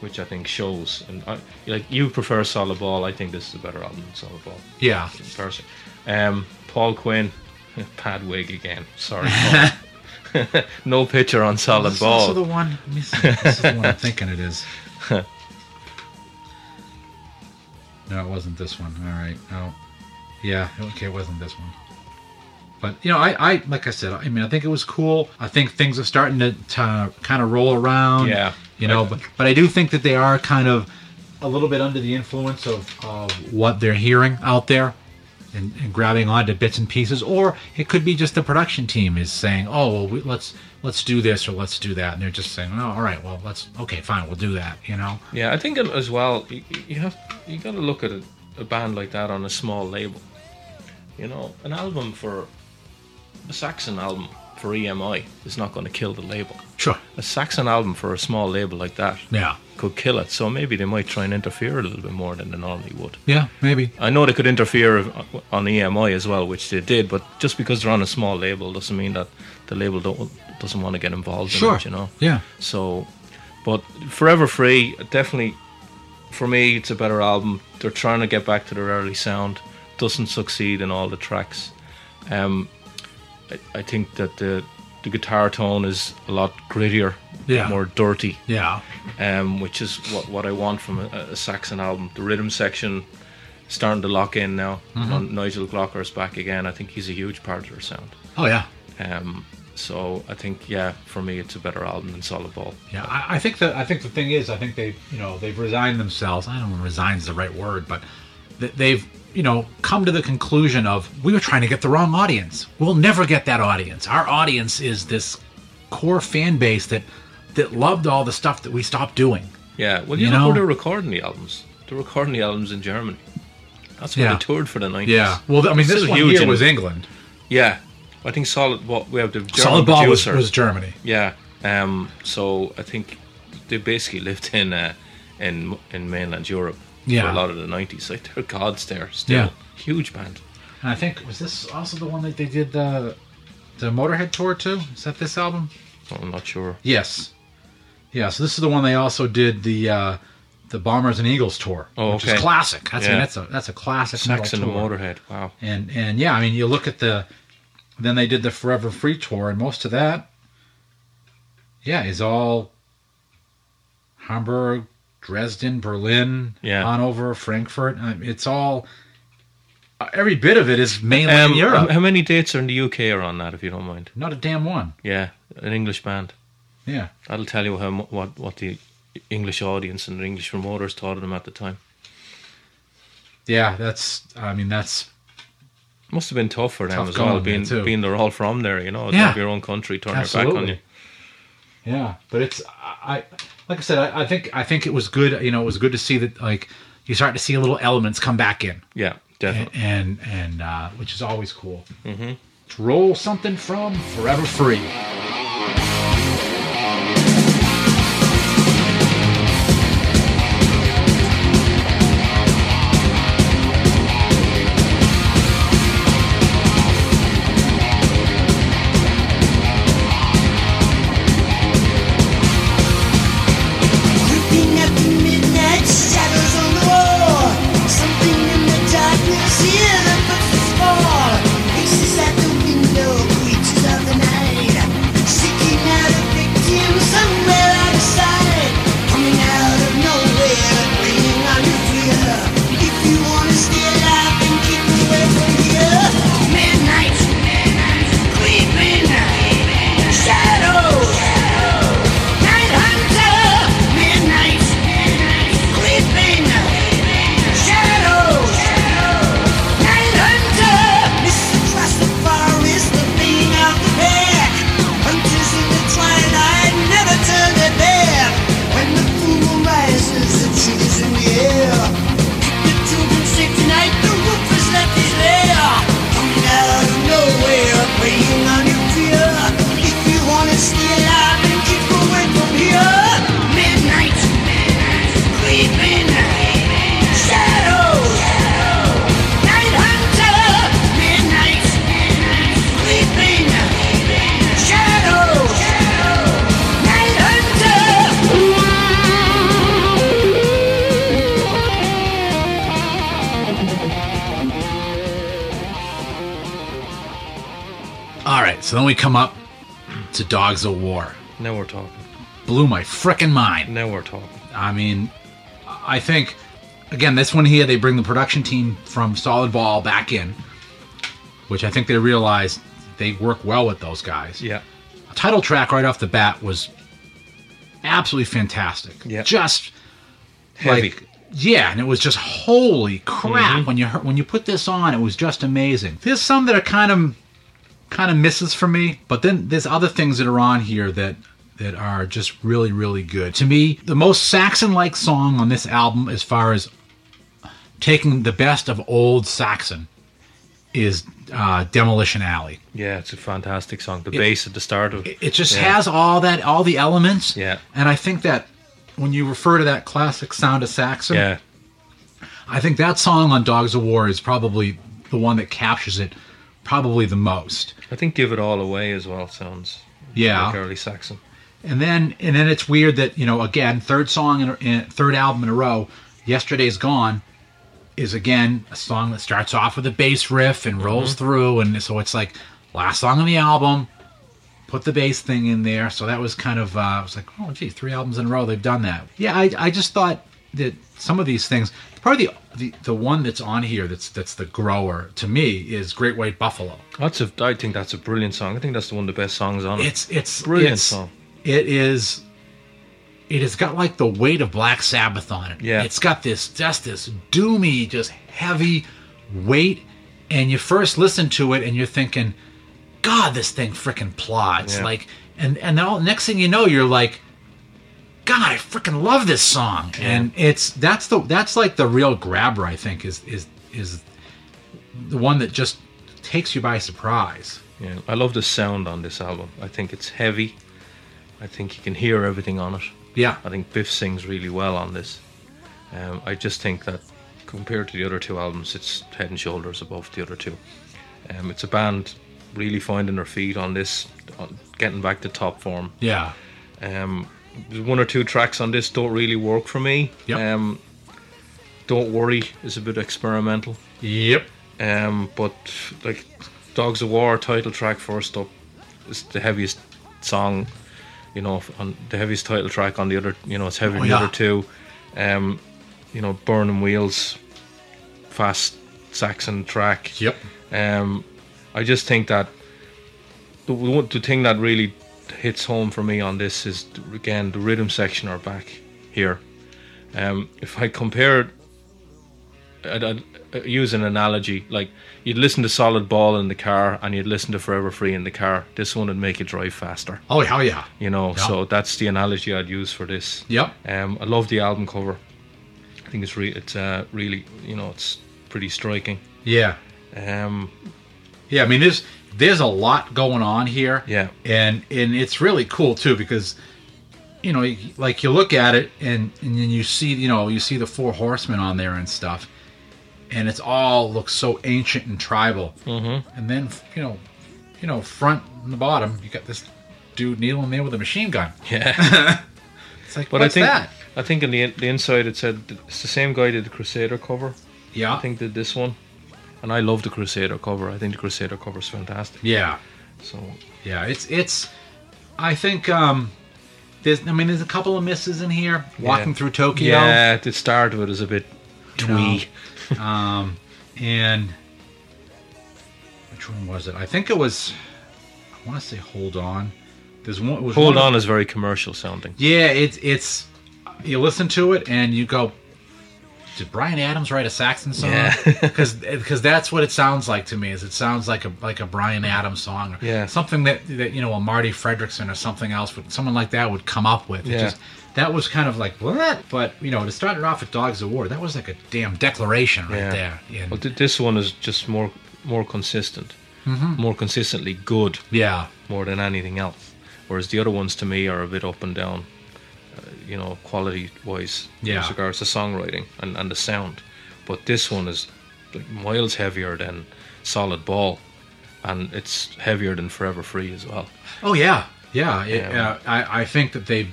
which I think shows. And I, like you prefer Solid Ball. I think this is a better album than Solid Ball. Yeah. In person. Um, Paul Quinn, pad wig again. Sorry, Paul. No picture on Solid this Ball. This is the one, this is the one I'm thinking it is. No, it wasn't this one. All right. Oh, yeah. Okay, it wasn't this one. But, you know, I, I like I said, I mean, I think it was cool. I think things are starting to, to kind of roll around. Yeah. You know, I, but, but I do think that they are kind of a little bit under the influence of, of what they're hearing out there and, and grabbing onto bits and pieces. Or it could be just the production team is saying, oh, well, we, let's let's do this or let's do that. And they're just saying, oh, all right, well, let's, okay, fine, we'll do that, you know? Yeah, I think as well, you, you have... you got to look at a, a band like that on a small label. You know, an album for a Saxon album for E M I is not going to kill the label. Sure. A Saxon album for a small label like that yeah. could kill it. So maybe they might try and interfere a little bit more than they normally would. Yeah, maybe. I know they could interfere on E M I as well, which they did, but just because they're on a small label doesn't mean that the label don't, doesn't want to get involved sure. in it, you know? Yeah. So, but Forever Free, definitely... for me, it's a better album. They're trying to get back to their early sound. Doesn't succeed in all the tracks. Um, I, I think that the the guitar tone is a lot grittier, yeah. more dirty. Yeah. Um, which is what what I want from a, a Saxon album. The rhythm section is starting to lock in now. Mm-hmm. Nigel Glocker is back again. I think he's a huge part of their sound. Oh yeah. Um, so I think yeah, for me it's a better album than Solid Ball. Yeah, I, I think that I think the thing is I think they you know they've resigned themselves. I don't know if "resign" is the right word, but they've you know come to the conclusion of we were trying to get the wrong audience. We'll never get that audience. Our audience is this core fan base that that loved all the stuff that we stopped doing. Yeah, well you, you know, know they're recording the albums. They're recording the albums in Germany. That's where yeah. they toured for the nineties. Yeah, well I mean this, this one huge here in, was England. Yeah. I think Solid Ball, we have the German Solid Ball was, was Germany. Yeah. Um, so I think they basically lived in uh, in in mainland Europe yeah. for a lot of the nineties. Like they're gods there still. Yeah. Huge band. And I think was this also the one that they did the the Motorhead tour to? Is that this album? I'm not sure. Yes. Yeah, so this is the one they also did the uh, the Bombers and Eagles tour. Oh, okay. Which is classic. That's yeah. I mean, that's a that's a classic. Saxon and the Motorhead, wow. And and yeah, I mean you look at the then they did the Forever Free tour, and most of that, yeah, is all Hamburg, Dresden, Berlin, yeah. Hanover, Frankfurt. It's all, every bit of it is mainland um, Europe. How many dates are in the U K are on that, if you don't mind? Not a damn one. Yeah, an English band. Yeah. That'll tell you how what, what the English audience and English promoters taught them at the time. Yeah, that's, I mean, that's... Must have been tough for them tough as well, being, being they're all from there, you know. It's yeah. Like your own country, turn Absolutely. Your back on you. Yeah, but it's, I, like I said, I, I think I think it was good, you know, it was good to see that, like, you start to see little elements come back in. Yeah, definitely. And, and, and uh, which is always cool. Mm-hmm. Let's roll something from Forever Free. So then we come up to Dogs of War. Now we're talking. Blew my frickin' mind. Now we're talking. I mean, I think, again, this one here, they bring the production team from Solid Ball back in, which I think they realized they work well with those guys. Yeah. The title track right off the bat was absolutely fantastic. Yeah. Just heavy. Like, yeah, and it was just holy crap. Mm-hmm. When you heard, when you put this on, it was just amazing. There's some that are kind of... kind of misses for me, but then there's other things that are on here that that are just really, really good. To me, the most Saxon-like song on this album, as far as taking the best of old Saxon, is uh, Demolition Alley. Yeah, it's a fantastic song. The it, bass at the start of it, it just yeah. has all that, all the elements. Yeah, and I think that when you refer to that classic sound of Saxon, yeah. I think that song on Dogs of War is probably the one that captures it. Probably the most. I think "Give It All Away" as well sounds yeah like early Saxon. And then and then it's weird that, you know, again, third song in, a, in third album in a row, "Yesterday's Gone" is again a song that starts off with a bass riff and rolls mm-hmm. through, and so it's like last song on the album, put the bass thing in there. So that was kind of uh, I was like, oh gee, three albums in a row they've done that. Yeah, I I just thought that some of these things. Probably the, the the one that's on here that's that's the grower to me is Great White Buffalo. That's a, I think that's a brilliant song. I think that's the one of the best songs on it. It's it's brilliant it's, song. It is. It has got like the weight of Black Sabbath on it. Yeah. It's got this just this doomy, just heavy weight, and you first listen to it and you're thinking, God, this thing frickin' plods. Yeah. Like, and and the next thing you know, you're like, God, I freaking love this song, yeah. and it's that's the that's like the real grabber. I think is is is the one that just takes you by surprise. Yeah, I love the sound on this album. I think it's heavy. I think you can hear everything on it. Yeah, I think Biff sings really well on this. Um, I just think that compared to the other two albums, it's head and shoulders above the other two. Um, it's a band really finding their feet on this, on getting back to top form. Yeah. Um, one or two tracks on this don't really work for me. Yep. Um, Don't Worry is a bit experimental. Yep. Um, but like Dogs of War title track first up is the heaviest song, you know, on the heaviest title track on the other, you know, it's heavier oh, than yeah. the other two. Um, you know, Burning Wheels, fast Saxon track. Yep. Um, I just think that the, the thing that really hits home for me on this is, again, the rhythm section are back. here. Um, if I compare, I'd, I'd use an analogy, like you'd listen to Solid Ball in the car and you'd listen to Forever Free in the car. This one would make you drive faster. Oh, yeah, yeah. You know, yeah. So that's the analogy I'd use for this. Yeah. Um, I love the album cover. I think it's, re- it's uh, really, you know, it's pretty striking. Yeah. Um. Yeah, I mean, there's, there's a lot going on here. Yeah. And, and it's really cool, too, because... You know, like you look at it, and, and then you see, you know, you see the four horsemen on there and stuff, and it's all looks so ancient and tribal. Mm-hmm. And then, you know, you know, front and the bottom, you got this dude kneeling there with a machine gun. Yeah, it's like, but what's I think that? I think in the the inside it said it's the same guy did the Crusader cover. Yeah, I think did this one, and I love the Crusader cover. I think the Crusader cover is fantastic. Yeah. So yeah, it's it's, I think. um There's, I mean, there's a couple of misses in here. Walking yeah. through Tokyo. Yeah, the start of it is a bit twee. You know, um, and which one was it? I think it was. I want to say "Hold On." There's one. Was "Hold one On" of, is very commercial sounding. Yeah, it's it's. You listen to it and you go, "Did Bryan Adams write a Saxon song?" Because yeah. because that's what it sounds like to me. Is it sounds like a like a Bryan Adams song, or yeah. something that, that you know a Marty Fredrickson or something else would someone like that would come up with. It yeah. just, that was kind of like what, but you know, it started off with Dogs of War. That was like a damn declaration right yeah. there. And, well, th- this one is just more more consistent, mm-hmm. more consistently good. Yeah, more than anything else. Whereas the other ones to me are a bit up and down. You know, quality-wise, yeah. with regards to songwriting and, and the sound, but this one is like miles heavier than Solid Ball, and it's heavier than Forever Free as well. Oh yeah, yeah. It, um, uh, I I think that they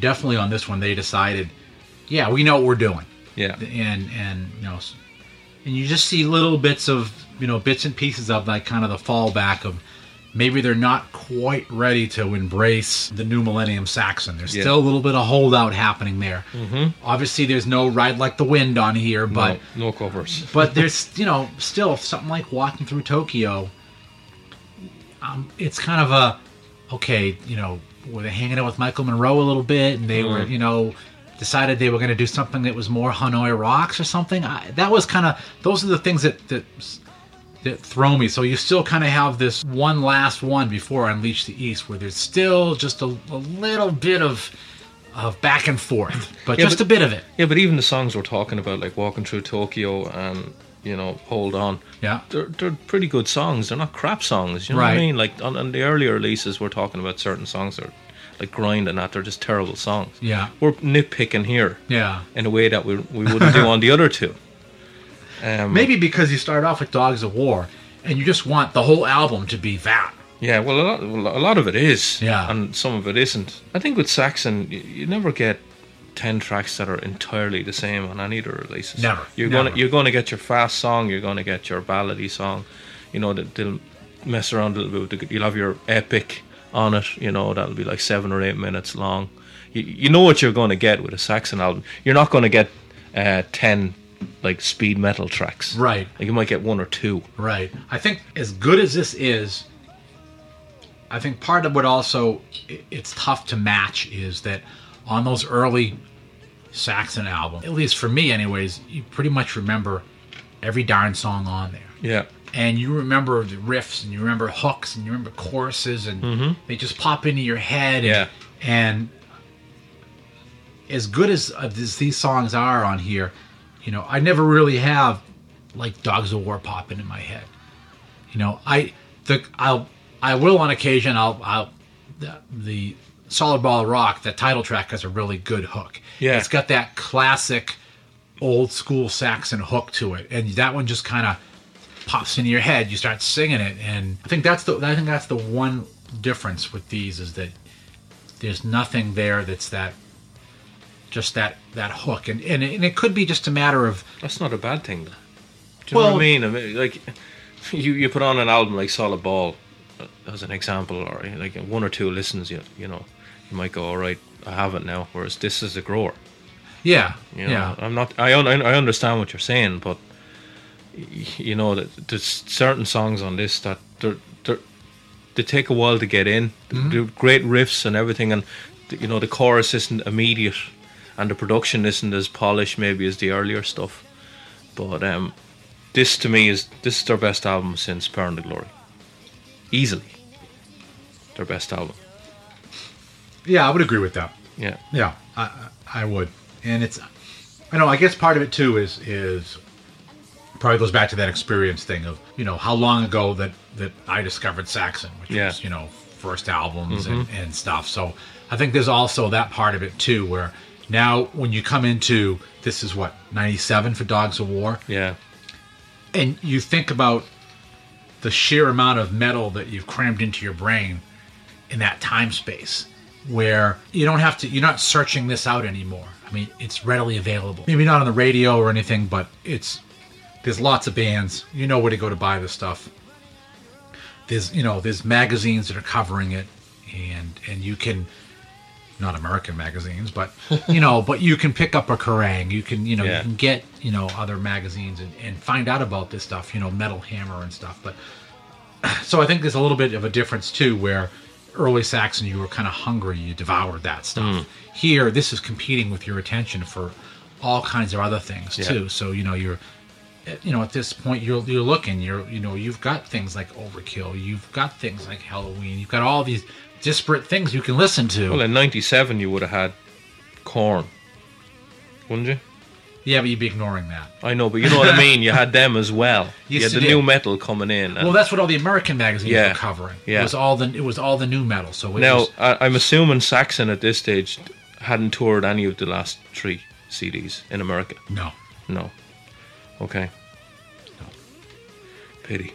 definitely on this one they decided, yeah, we know what we're doing. Yeah, and and you know, and you just see little bits of you know bits and pieces of like kind of the fallback of. Maybe they're not quite ready to embrace the new millennium Saxon. There's yeah. still a little bit of holdout happening there. Mm-hmm. Obviously, there's no Ride Like the Wind on here, but no, no covers. But there's, you know, still something like Walking Through Tokyo. Um, it's kind of a okay, you know, were they hanging out with Michael Monroe a little bit, and they mm. were, you know, decided they were going to do something that was more Hanoi Rocks or something. I, that was kind of those are the things that. that That throw me. So you still kind of have this one last one before Unleash the East, where there's still just a, a little bit of of back and forth, but yeah, just but, a bit of it. Yeah, but even the songs we're talking about, like Walking Through Tokyo and you know Hold On, yeah, they're they're pretty good songs. They're not crap songs. You know right. what I mean? Like on, on the earlier releases, we're talking about certain songs that are like Grind and that. They're just terrible songs. Yeah, we're nitpicking here. Yeah, in a way that we we wouldn't do on the other two. Um, Maybe because you start off with Dogs of War and you just want the whole album to be that. Yeah, well, a lot, a lot of it is. Yeah. And some of it isn't. I think with Saxon, you, you never get ten tracks that are entirely the same on any of the releases. Never. You're never. gonna you're gonna get your fast song, you're gonna get your ballady song, you know, that they'll mess around a little bit. You'll have your epic on it, you know, that'll be like seven or eight minutes long. You, you know what you're gonna get with a Saxon album. You're not gonna get uh, ten like speed metal tracks, right? Like you might get one or two, right? I think as good as this is, I think part of what also it's tough to match is that on those early Saxon albums, at least for me, anyways, you pretty much remember every darn song on there. Yeah, and you remember the riffs, and you remember hooks, and you remember choruses, and mm-hmm. they just pop into your head. And, yeah, and as good as, as these songs are on here. You know, I never really have like Dogs of War popping in my head. You know, I the I'll I will on occasion. I'll I'll the, the Solid Ball of Rock. That title track has a really good hook. Yeah, it's got that classic old school Saxon hook to it, and that one just kind of pops into your head. You start singing it, and I think that's the I think that's the one difference with these is that there's nothing there that's that. Just that, that hook, and, and and it could be just a matter of that's not a bad thing. Though. Do you well, know what I mean? I mean, like you, you put on an album like Solid Ball as an example, or like one or two listens, you you know, you might go, all right, I have it now. Whereas this is a grower. Yeah, you know, yeah. I'm not. I I understand what you're saying, but you know that there's certain songs on this that they're, they're, they take a while to get in. Mm-hmm. They're great riffs and everything, and you know the chorus isn't immediate. and the production isn't as polished maybe as the earlier stuff. But um, this to me is this is their best album since Power and the Glory, easily. Their best album. Yeah, I would agree with that. Yeah, yeah, I I would, and it's, I know, I guess part of it too is is probably goes back to that experience thing of, you know, how long ago that that I discovered Saxon, which yeah. was, you know, first albums mm-hmm. and, and stuff. So I think there's also that part of it too, where now when you come into, this is what, ninety-seven for Dogs of War? Yeah. And you think about the sheer amount of metal that you've crammed into your brain in that time space, where you don't have to, you're not searching this out anymore. I mean, it's readily available. Maybe not on the radio or anything, but it's, there's lots of bands. You know where to go to buy this stuff. There's, you know, there's magazines that are covering it, and and you can, not American magazines, but, you know, but you can pick up a Kerrang. You can, you know, yeah. you can get, you know, other magazines and, and find out about this stuff, you know, Metal Hammer and stuff. But so I think there's a little bit of a difference too, where early Saxon, you were kind of hungry. You devoured that stuff. Mm. Here, this is competing with your attention for all kinds of other things yeah. too. So, you know, you're, you know, at this point, you're you're looking. You're, you know, you've got things like Overkill. You've got things like Halloween. You've got all these disparate things you can listen to. Well, in ninety-seven you would have had Korn, wouldn't you? Yeah, but you'd be ignoring that. I know, but you know what I mean? You had them as well. Yes, you had the did. new metal coming in. Well, that's what all the American magazines yeah, were covering. Yeah. It was all the, it was all the new metal. So it now, was... I, I'm assuming Saxon at this stage hadn't toured any of the last three C Ds in America. No. No. Okay. No. Pity.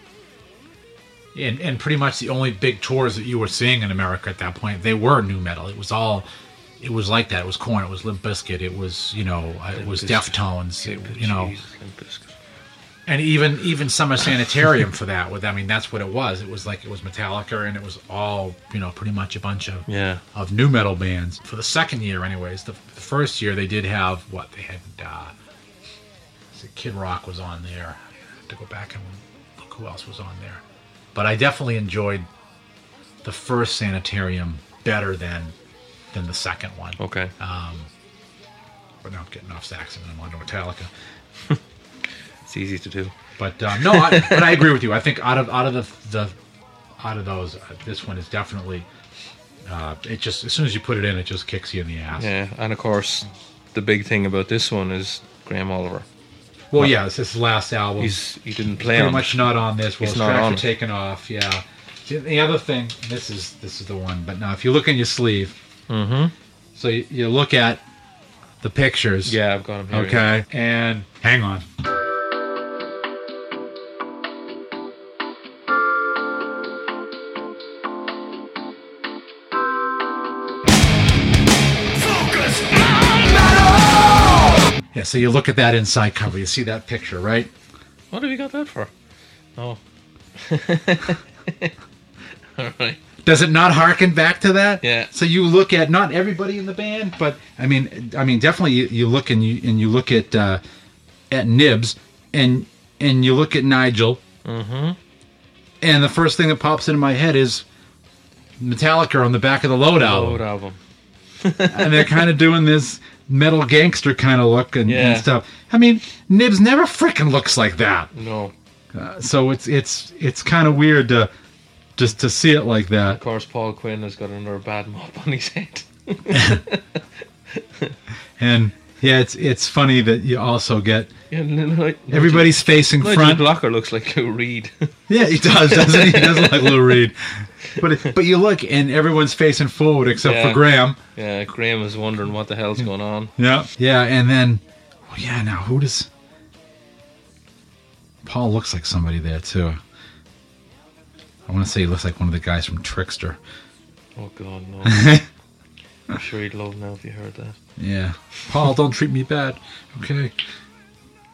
And and pretty much the only big tours that you were seeing in America at that point, they were new metal. It was all, it was like that. It was Korn. It was Limp Bizkit. It was, you know, it was Deftones. It, you know, and even even Summer Sanitarium for that. With I mean, that's what it was. It was like it was Metallica, and it was all, you know, pretty much a bunch of yeah. of new metal bands for the second year. Anyways, the, the first year they did have what they had. Uh, Kid Rock was on there. I have to go back and look who else was on there. But I definitely enjoyed the first Sanitarium better than than the second one. Okay. Um, but now I'm getting off Saxon and I'm onto Metallica. It's easy to do. But um, no, I, but I agree with you. I think out of out of the, the out of those, uh, this one is definitely. Uh, it just as soon as you put it in, it just kicks you in the ass. Yeah, and of course, the big thing about this one is Graham Oliver. Well, well, yeah, it's his last album. He's, he didn't play pretty on. Pretty much not on this. Well, he's not on. Taken off. Yeah. The other thing, this is this is the one. But now, if you look in your sleeve, mm-hmm. so you, you look at the pictures. Yeah, I've got them here. Okay, yeah. And hang on. Yeah, so you look at that inside cover. You see that picture, right? What have you got that for? Oh. All right. Does it not harken back to that? Yeah. So you look at not everybody in the band, but I mean, I mean, definitely you, you look and you and you look at uh, at Nibs and and you look at Nigel. Mm-hmm. And the first thing that pops into my head is Metallica on the back of the Load album. Load album. And they're kind of doing this metal gangster kind of look and, yeah. and stuff. I mean, Nibs never frickin' looks like that. No. Uh, so it's it's it's kind of weird to just to see it like that. Of course, Paul Quinn has got another bad mop on his head. And yeah, it's it's funny that you also get yeah, no, no, no, everybody's Nigel, face in Nigel front. Nigel Glocker looks like Lou Reed. Yeah, he does, doesn't he? He does look like Lou Reed. But it, but you look and everyone's facing forward except yeah. for Graham. Yeah, Graham is wondering what the hell's going on. Yeah, yeah, and then, oh yeah, now who does? Paul looks like somebody there too. I want to say he looks like one of the guys from Trickster. Oh God, no! I'm sure he'd love now if you heard that. Yeah, Paul, don't treat me bad, okay?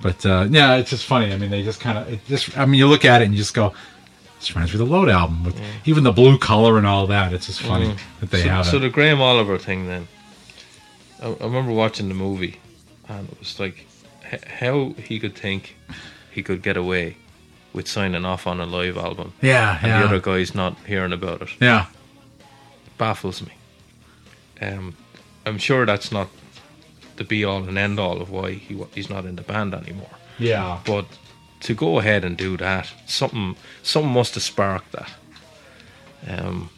But uh, yeah, it's just funny. I mean, they just kind of just. I mean, you look at it and you just go. This reminds me of the Load album, with yeah. even the blue color and all that. It's just funny mm. that they so, have it. So the Graham Oliver thing then, I, I remember watching the movie, and it was like h- how he could think he could get away with signing off on a live album. Yeah, and yeah. the other guy's not hearing about it. Yeah. It baffles me. Um, I'm sure that's not the be all and end all of why he he's not in the band anymore. Yeah. But to go ahead and do that, something something must have sparked that. Um.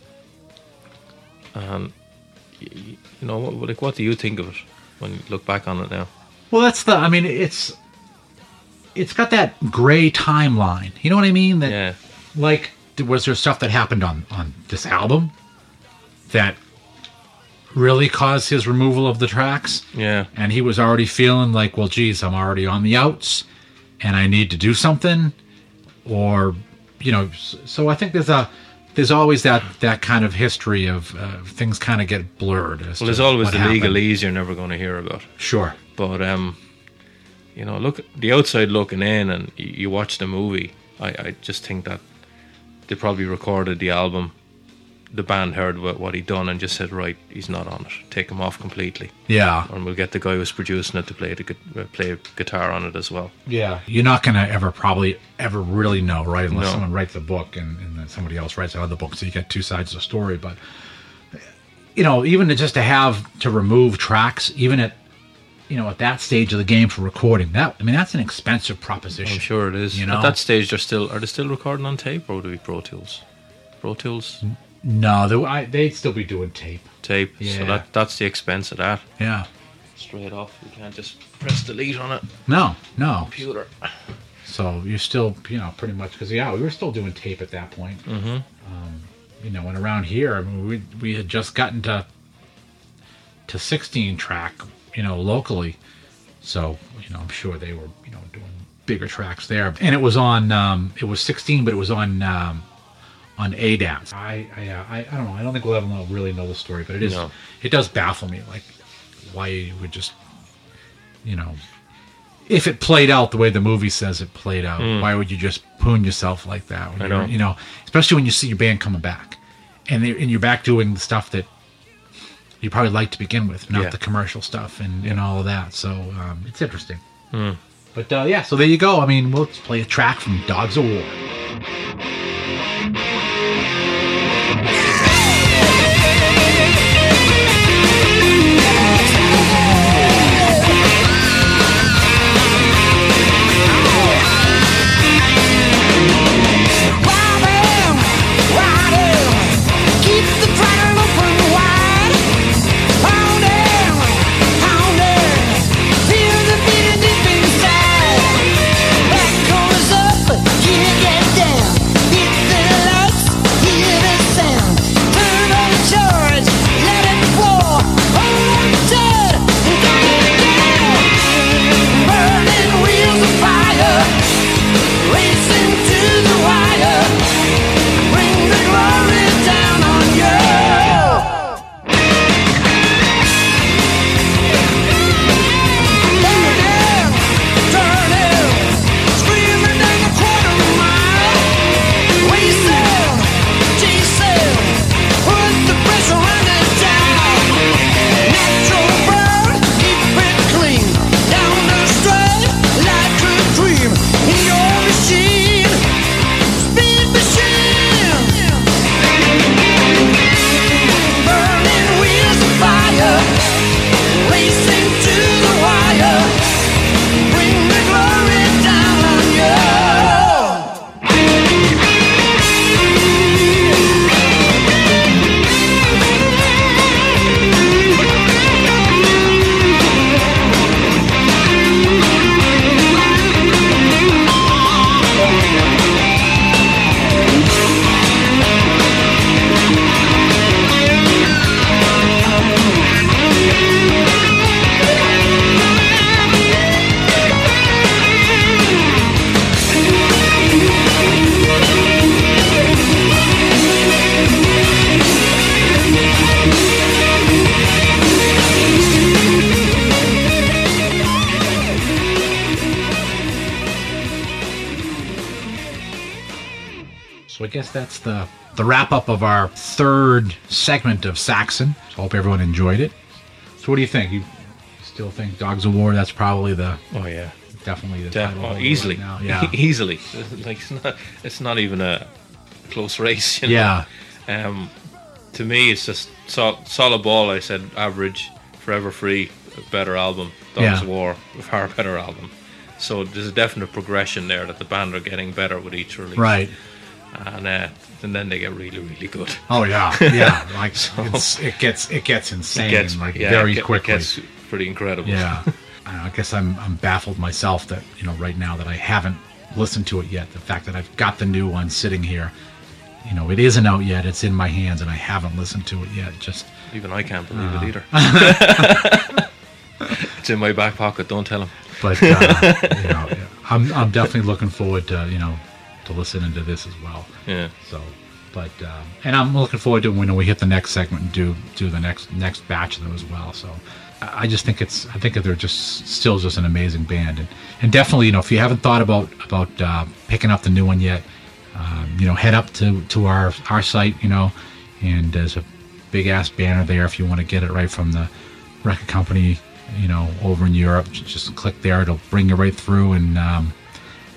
And you know, like, what do you think of it when you look back on it now? Well, that's the. I mean, it's it's got that gray timeline. You know what I mean? That, yeah. Like, was there stuff that happened on on this album that really caused his removal of the tracks? Yeah. And he was already feeling like, well, geez, I'm already on the outs, and I need to do something, or, you know. So I think there's a there's always that, that kind of history of uh, things kind of get blurred. Well, there's always the legalese you're never going to hear about. Sure. But um, you know, look, the outside looking in, and you watch the movie. I, I just think that they probably recorded the album. The band heard what, what he'd done and just said, right, he's not on it. Take him off completely. Yeah. And we'll get the guy who's producing it to play the play guitar on it as well. Yeah. You're not going to ever probably ever really know, right? Unless no. someone writes a book and, and then somebody else writes another book. So you get two sides of the story. But, you know, even to just to have to remove tracks, even at, you know, at that stage of the game for recording, that, I mean, that's an expensive proposition. I'm sure it is. You know? At that stage, they're still, are they still recording on tape or would it be Pro Tools? Pro Tools? Mm-hmm. No, they, I, they'd still be doing tape. Tape, yeah. So that, that's the expense of that. Yeah. Straight off, you can't just press delete on it. No, no. Computer. So you're still, you know, pretty much, because, yeah, we were still doing tape at that point. Mm-hmm. Um, you know, and around here, I mean, we we had just gotten to to sixteen track, you know, locally. So, you know, I'm sure they were, you know, doing bigger tracks there. And it was on, um, it was sixteen, but it was on... Um, on A D A T. I I, uh, I I don't know. I don't think we'll ever really know the story, but it is no. it does baffle me, like, why you would just, you know, if it played out the way the movie says it played out, mm. why would you just poon yourself like that? When I know. You know, especially when you see your band coming back, and and you're back doing the stuff that you probably like to begin with, not yeah. the commercial stuff and, and all of that. So um, it's interesting. Mm. But uh, yeah, so there you go. I mean, we'll play a track from Dogs of War. That's the, the wrap-up of our third segment of Saxon. So hope everyone enjoyed it. So what do you think? You still think Dogs of War, that's probably the... Oh, yeah. Definitely the Def- title. Oh, easily. Right now. Yeah. E- easily. Like, it's not, it's not even a close race. You know? Yeah. Um, to me, it's just sol- solid ball, I said, average, forever free, better album. Dogs yeah. of War, a far better album. So there's a definite progression there that the band are getting better with each release. Right. And uh, and then they get really, really good. Oh yeah, yeah. Like so, it's, it gets it gets insane. It gets, like yeah, very it gets, quickly. It gets pretty incredible. Yeah. I, know, I guess I'm I'm baffled myself that you know right now that I haven't listened to it yet. The fact that I've got the new one sitting here, you know, it isn't out yet. It's in my hands, and I haven't listened to it yet. Just even I can't believe uh, it either. It's in my back pocket. Don't tell him. But uh, you know, yeah, I'm I'm definitely looking forward to you know. to listening to this as well. Yeah. So, but um, and I'm looking forward to when we hit the next segment and do do the next next batch of them as well. So, I just think it's I think they're just still just an amazing band, and, and definitely you know if you haven't thought about about uh, picking up the new one yet, um, you know head up to to our our site you know, and there's a big ass banner there if you want to get it right from the record company you know over in Europe. Just click there; it'll bring you right through and. Um,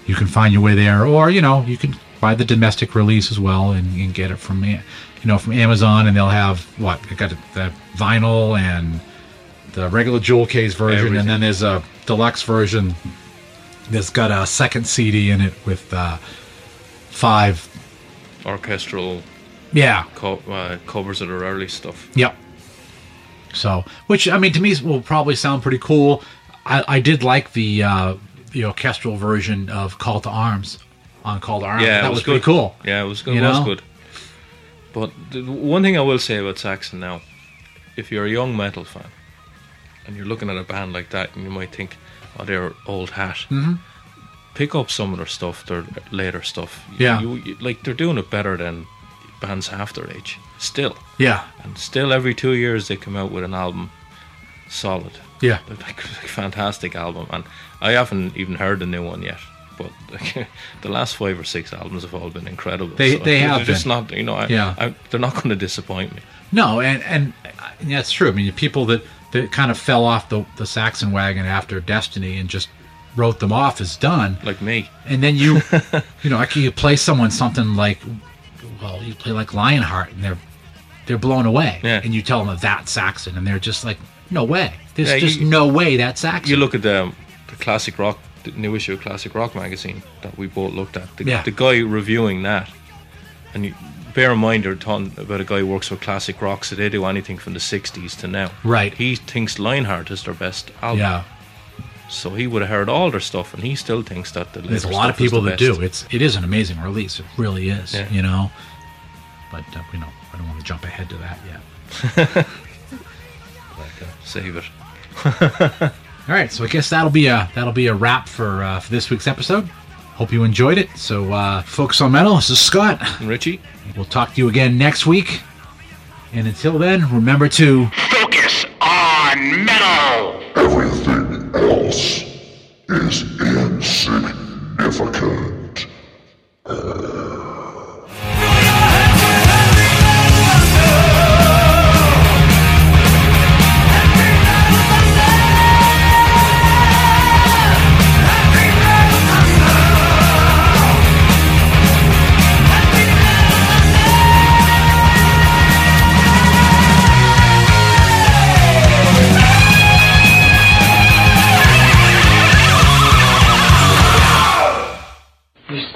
You can find your way there, or you know, you can buy the domestic release as well, and, and get it from you know from Amazon, and they'll have what they got the vinyl and the regular jewel case version, Everything. and then there's a deluxe version that's got a second C D in it with uh, five orchestral yeah co- uh, covers of the early stuff. Yep. So, which I mean, to me, will probably sound pretty cool. I, I did like the. Uh, The orchestral version of Call to Arms on Call to Arms. Yeah, that was, was good. pretty cool. Yeah, it was good. It was good. But the one thing I will say about Saxon now, if you're a young metal fan and you're looking at a band like that and you might think, oh, they're old hat, mm-hmm. pick up some of their stuff, their later stuff. Yeah. You, you, like, they're doing it better than bands half their age, still. Yeah. And still every two years they come out with an album solid. Yeah. Like, like, fantastic album, and I haven't even heard the new one yet, but like, the last five or six albums have all been incredible. They, so they have been. Just not, you know, I, yeah. I, they're not going to disappoint me. No, and, and and that's true. I mean, the people that, that kind of fell off the, the Saxon wagon after Destiny and just wrote them off as done. Like me. And then you, you know, actually you play someone something like, well, you play like Lionheart, and they're, they're blown away. Yeah. And you tell them that's Saxon, and they're just like, no way. There's yeah, just you, no way that's Saxon. You look at the... The classic rock, the new issue of Classic Rock magazine that we both looked at. The, yeah. the guy reviewing that, and you, bear in mind, they're talking about a guy who works for Classic Rock, so they do anything from the sixties to now. Right. He thinks Lionheart is their best album. Yeah. So he would have heard all their stuff, and he still thinks that the there's a lot of people that do. It's it is an amazing release. It really is. Yeah. You know. But uh, you know, I don't want to jump ahead to that yet. But, uh, save it. All right, so I guess that'll be a that'll be a wrap for uh, for this week's episode. Hope you enjoyed it. So, uh, Focus on Metal, this is Scott and Richie. We'll talk to you again next week. And until then, remember to focus on metal. Everything else is insignificant. Uh...